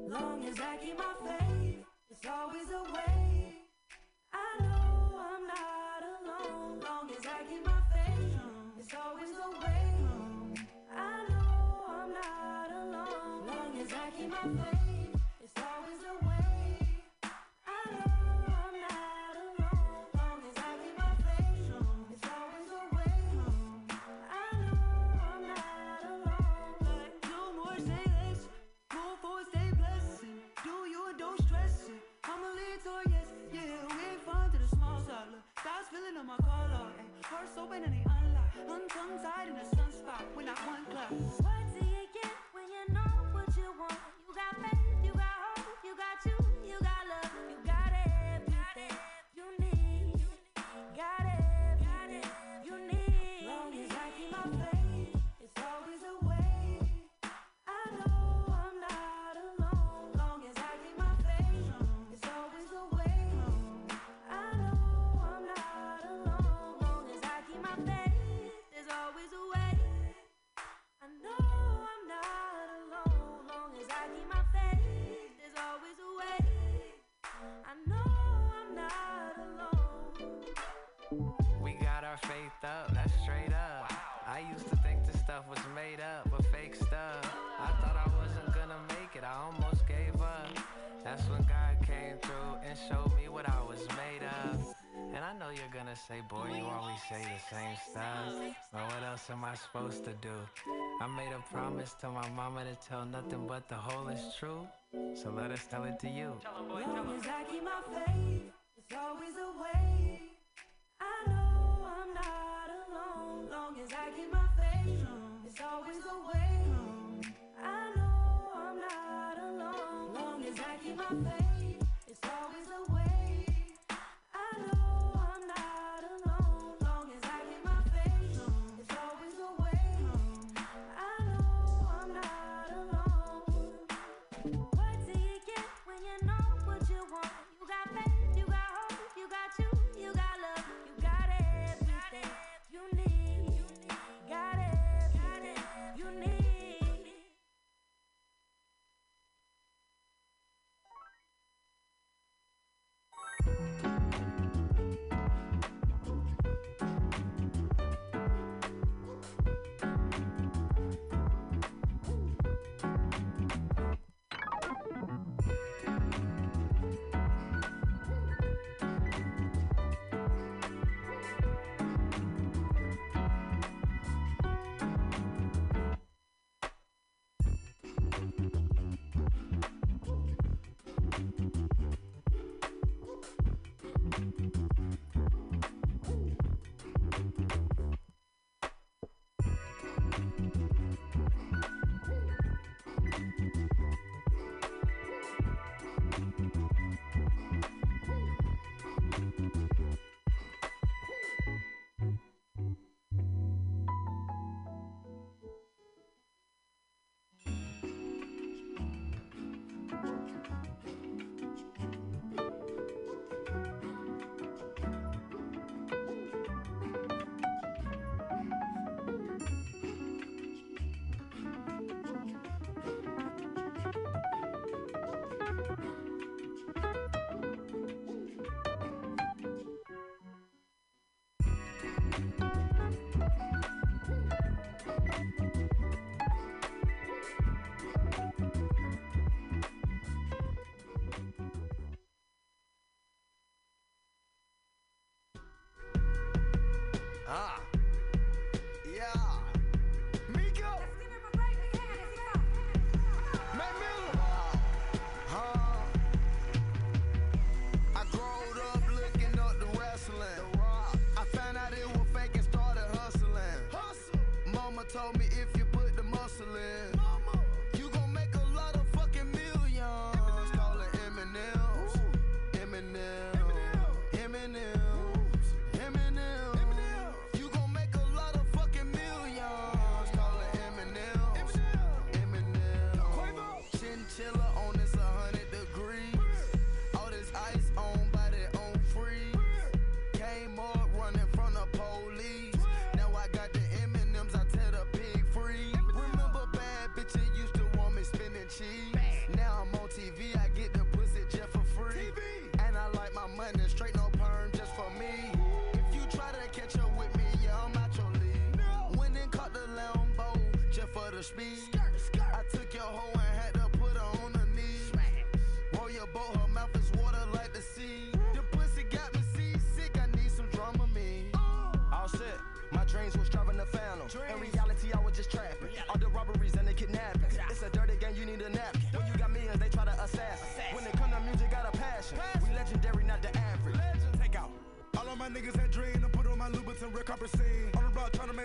Long as I keep my faith, there's always a way. I know I'm not alone. Long as I keep my faith, there's always a way. I know I'm not alone. Long as I keep my faith. Open and they unlock. I'm tongue-tied in a sunspot. We're not one club. What do you get when you know what you want? You got faith, you got hope, you got you, you got love, you got everything you need. Got everything you need. Long as I keep my faith, it's always a way. I know I'm not alone. Long as I keep my faith, it's always a way. I know I'm not alone. Faith up, that's straight up. Wow. I used to think this stuff was made up, but fake stuff. I thought I wasn't gonna make it, I almost gave up. That's when God came through and showed me what I was made of. And I know you're gonna say, boy, you always say the same stuff. But what else am I supposed to do? I made a promise to my mama to tell nothing but the whole is true. So let us tell it to you. Tell 'em, boy, tell 'em. Long as I keep my faith, it's always a way. I know I'm not alone. Long as I keep my faith, it's always a way. I know I'm not alone. Long as I keep my faith, it's always a way. I know I'm not alone. Long as I keep my faith, it's always a way. I know I'm not alone. What do you get when you know what you want? You got faith, you got hope, you got you, you got love.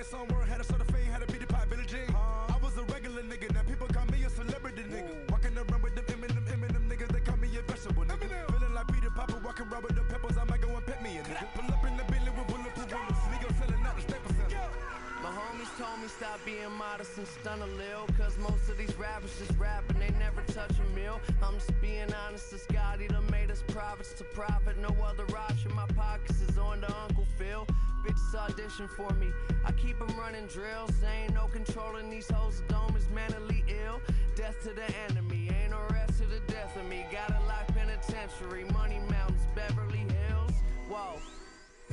somewhere, had a sort of fame, had a beauty pie, Billie Jean. I was a regular nigga, now people call me a celebrity nigga. Walking around with them Eminem niggas, they call me a vegetable nigga. Feeling like Peter Popper, walking around with them peppers, I might go and pet me a nigga. Pull up in the Bentley with bulletproof windows, niggas selling out the Staples Center. My homies told me stop being modest and stun a lil, cause most of these rappers just rapping, they never touch a meal. I'm just being honest, as God either made us profits to profit, no other option. My pockets is on to Uncle Phil. Bitches audition for me, I keep them running drills. There ain't no controlling these hoes, the dome is mentally ill. Death to the enemy, ain't no rest to the death of me. Got a locked penitentiary, Money Mountains, Beverly Hills. Whoa,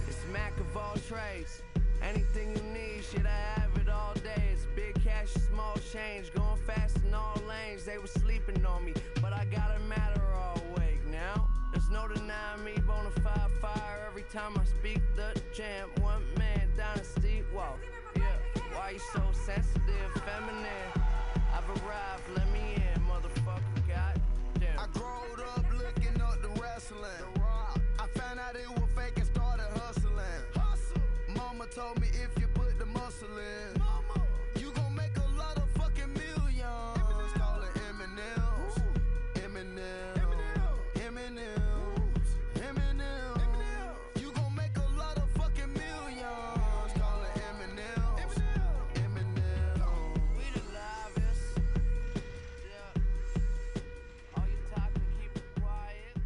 it's Mac of all trades. Anything you need, shit, I have it all day. It's big cash and small change, going fast in all lanes. They were sleeping on me, but I got a matter all awake now. There's no denying me, bonafide fire. Every time I speak the champ, one man, dynasty, whoa. Yeah, why you so sensitive, feminine? I've arrived, let me in, motherfucker, goddamn. I growed up looking up to wrestling. I found out it was fake and started hustling. Mama told me if you put the muscle in, mama, you gon' make a lot of fucking millions. Call it M&M's, M&M's, M&M's, M&M's. You gon' make a lot of fucking millions. Call it M&M's, M&M's. We the livest, yeah. All you talking, keep it quiet.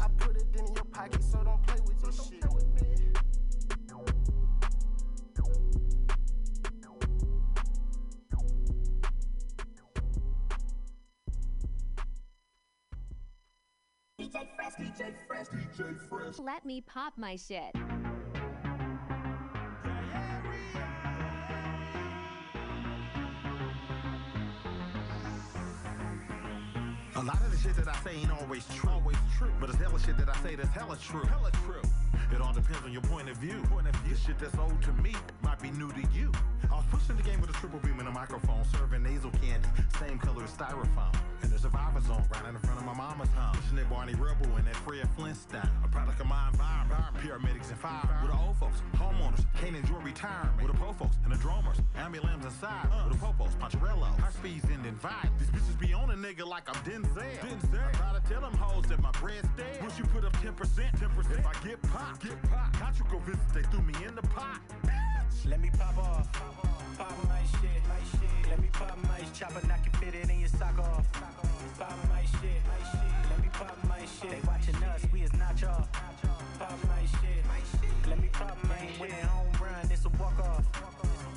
I put it in your pocket, so don't play with this shit. DJ Fresh. Let me pop my shit. A lot of the shit that I say ain't always true. But it's hella shit that I say that's hella true. It all depends on your point of view. The shit that's old to me might be new to you. I was pushing the game with a triple beam and a microphone, serving nasal candy, same color as styrofoam. And the survivor zone, right in front of my mama's home. Pushing that Barney Rubble and that Fred Flintstone. A product of my environment, paramedics and fire. With the old folks, homeowners, can't enjoy retirement. With the pro folks and the drummers, ambulams inside. With the popos, Poncherellos, high speeds ending vibe. These bitches be on a nigga like I'm Denzel. I try to tell them hoes that my bread's dead. Once you put up 10%, if I get popped. How'd you go visit? They threw me in the pot. Let me pop off. Pop my shit. Let me pop my chopper, knock it, fit it in your sock off. Pop my shit. Let me pop my shit. They watching us, we is not y'all. Pop my shit. Let me pop my shit. When they home run, it's a walk off.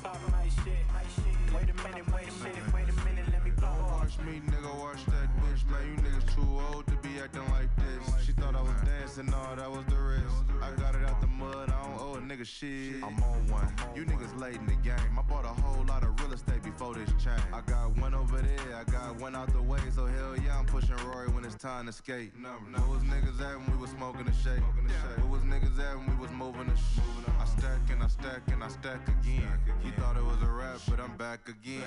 Pop my shit. Wait a minute, let me pop off. Watch me, nigga, watch that bitch. Now you niggas too old to be acting like this. She thought I was dancing, all that was the risk. I got it out the mud, I don't owe a nigga shit. I'm on one. You niggas late in the game. I bought a whole lot of real estate before this chain. I got one over there, I got one out the way. So hell yeah, I'm pushing Rory when it's time to skate. Where was niggas at when we was smoking the shake? Where was niggas at when we was moving the shit? I stack and I stack and I stack again. You thought it was a rap, but I'm back again.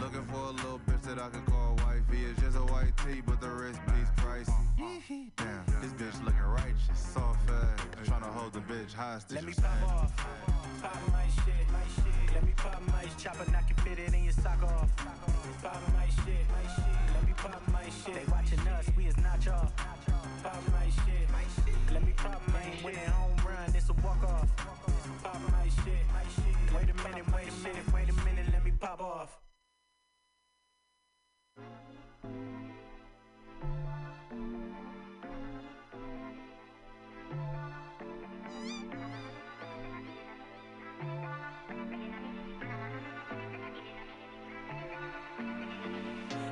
Looking for a little bitch that I can call wifey. It's just a white tee, but the wrist piece pricey. Damn, this bitch looking righteous, soft ass. Tryna hold the bitch hostage. Let me pop off. My shit. Let me pop my chopper, knock it, fit it in your sock off. Pop my shit. Let me pop my shit. They watching us, we is not y'all. Pop my shit. Let me pop my shit. When they home run, it's a walk off. Pop my shit. Wait a minute, let me pop off.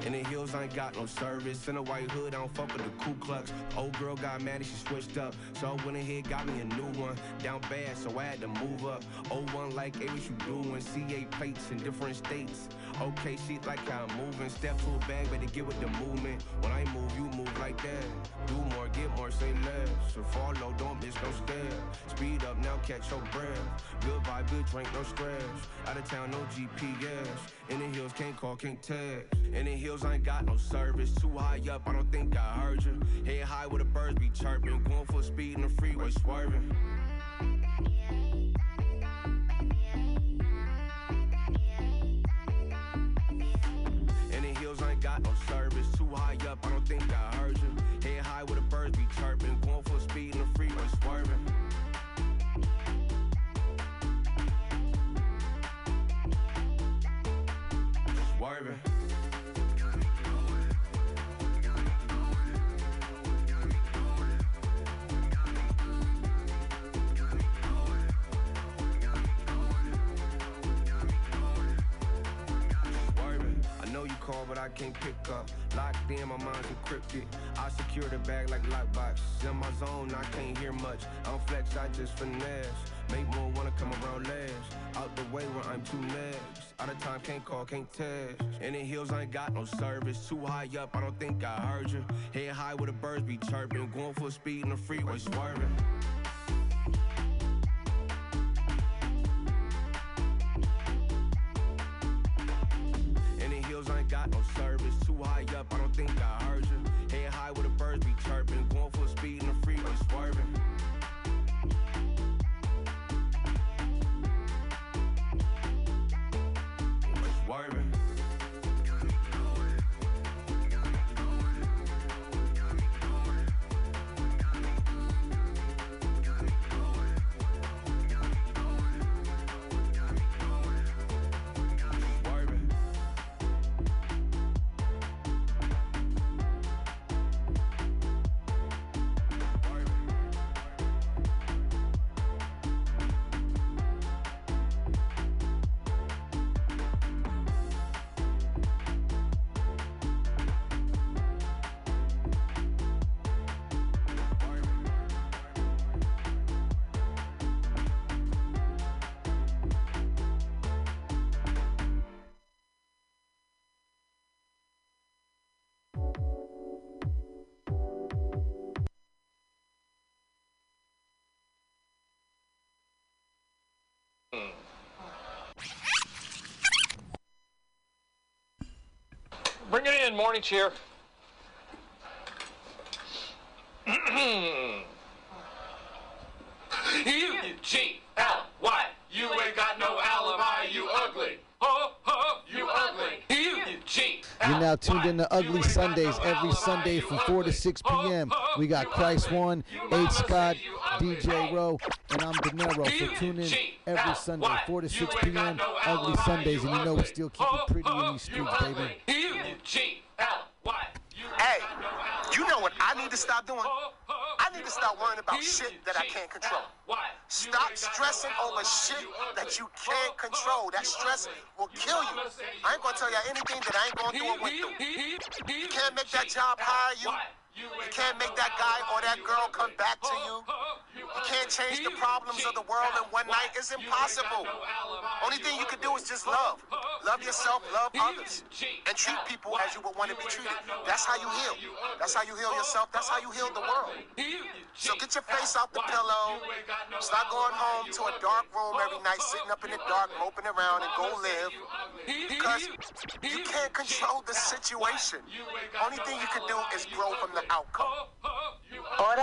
In the hills, I ain't got no service. In a white hood, I don't fuck with the Ku Klux. Old girl got mad and she switched up. So I went ahead, got me a new one. Down bad, so I had to move up. 01 like, hey, what you doing? CA plates in different states. Okay, she like how I'm moving. Step to a bag, better get with the movement. When I move, you move like that. Do more, get more, say less. So fall low, don't miss, no step. Speed up, now catch your breath. Good vibe, good drink, no stress. Out of town, no GPS. In the hills, can't call, can't text. In the hills, I ain't got no service. Too high up, I don't think I heard you. Head high where the birds be chirping. Going full speed in the freeway swerving. In the hills, I ain't got no service. Too high up, I don't think I heard you. Head high where the birds be chirping. Going full speed in the freeway swerving. Swerving. But I can't pick up. Locked in, my mind's encrypted. I secure the bag like lockbox. In my zone, I can't hear much. I don't flex, I just finesse. Make more wanna come around last. Out the way where I'm too next. Out of time, can't call, can't text. In the hills, I ain't got no service. Too high up, I don't think I heard you. Head high where the birds be chirping. Going full speed in the freeway swerving. Got no service, too high up, I don't think I heard you. Head high where the birds be chirping, going full speed in the freeway swerving. Swerving. in morning cheer. U-G-L-Y. You ain't got no alibi, you ugly. Ho, ho, you ugly. You're now tuned in to Ugly Sundays every Sunday from 4 to 6 p.m. We got Christ One, H. Scott, DJ Rowe, and I'm De Niro. So tune in every Sunday, 4 to 6 p.m., Ugly Sundays. And you know we still keep it pretty in these streets, baby. Hey, you know what I need to stop doing? I need to stop worrying about shit that I can't control. Stop stressing over shit that you can't control. That stress will kill you. I ain't gonna tell y'all anything that I ain't going through or went through. You can't make that job hire you. You can't make that guy or that girl come back to you. You can't change the problems of the world in one night. It's impossible. Only thing you can do is just love. Love yourself, love others, and treat people as you would want to be treated. That's how you heal. That's how you heal yourself. That's how you heal the world. So get your face out the pillow. Stop going home to a dark room every night, sitting up in the dark, moping around, and go live. Because you can't control the situation. Only thing you can do is grow from the outcome. Order.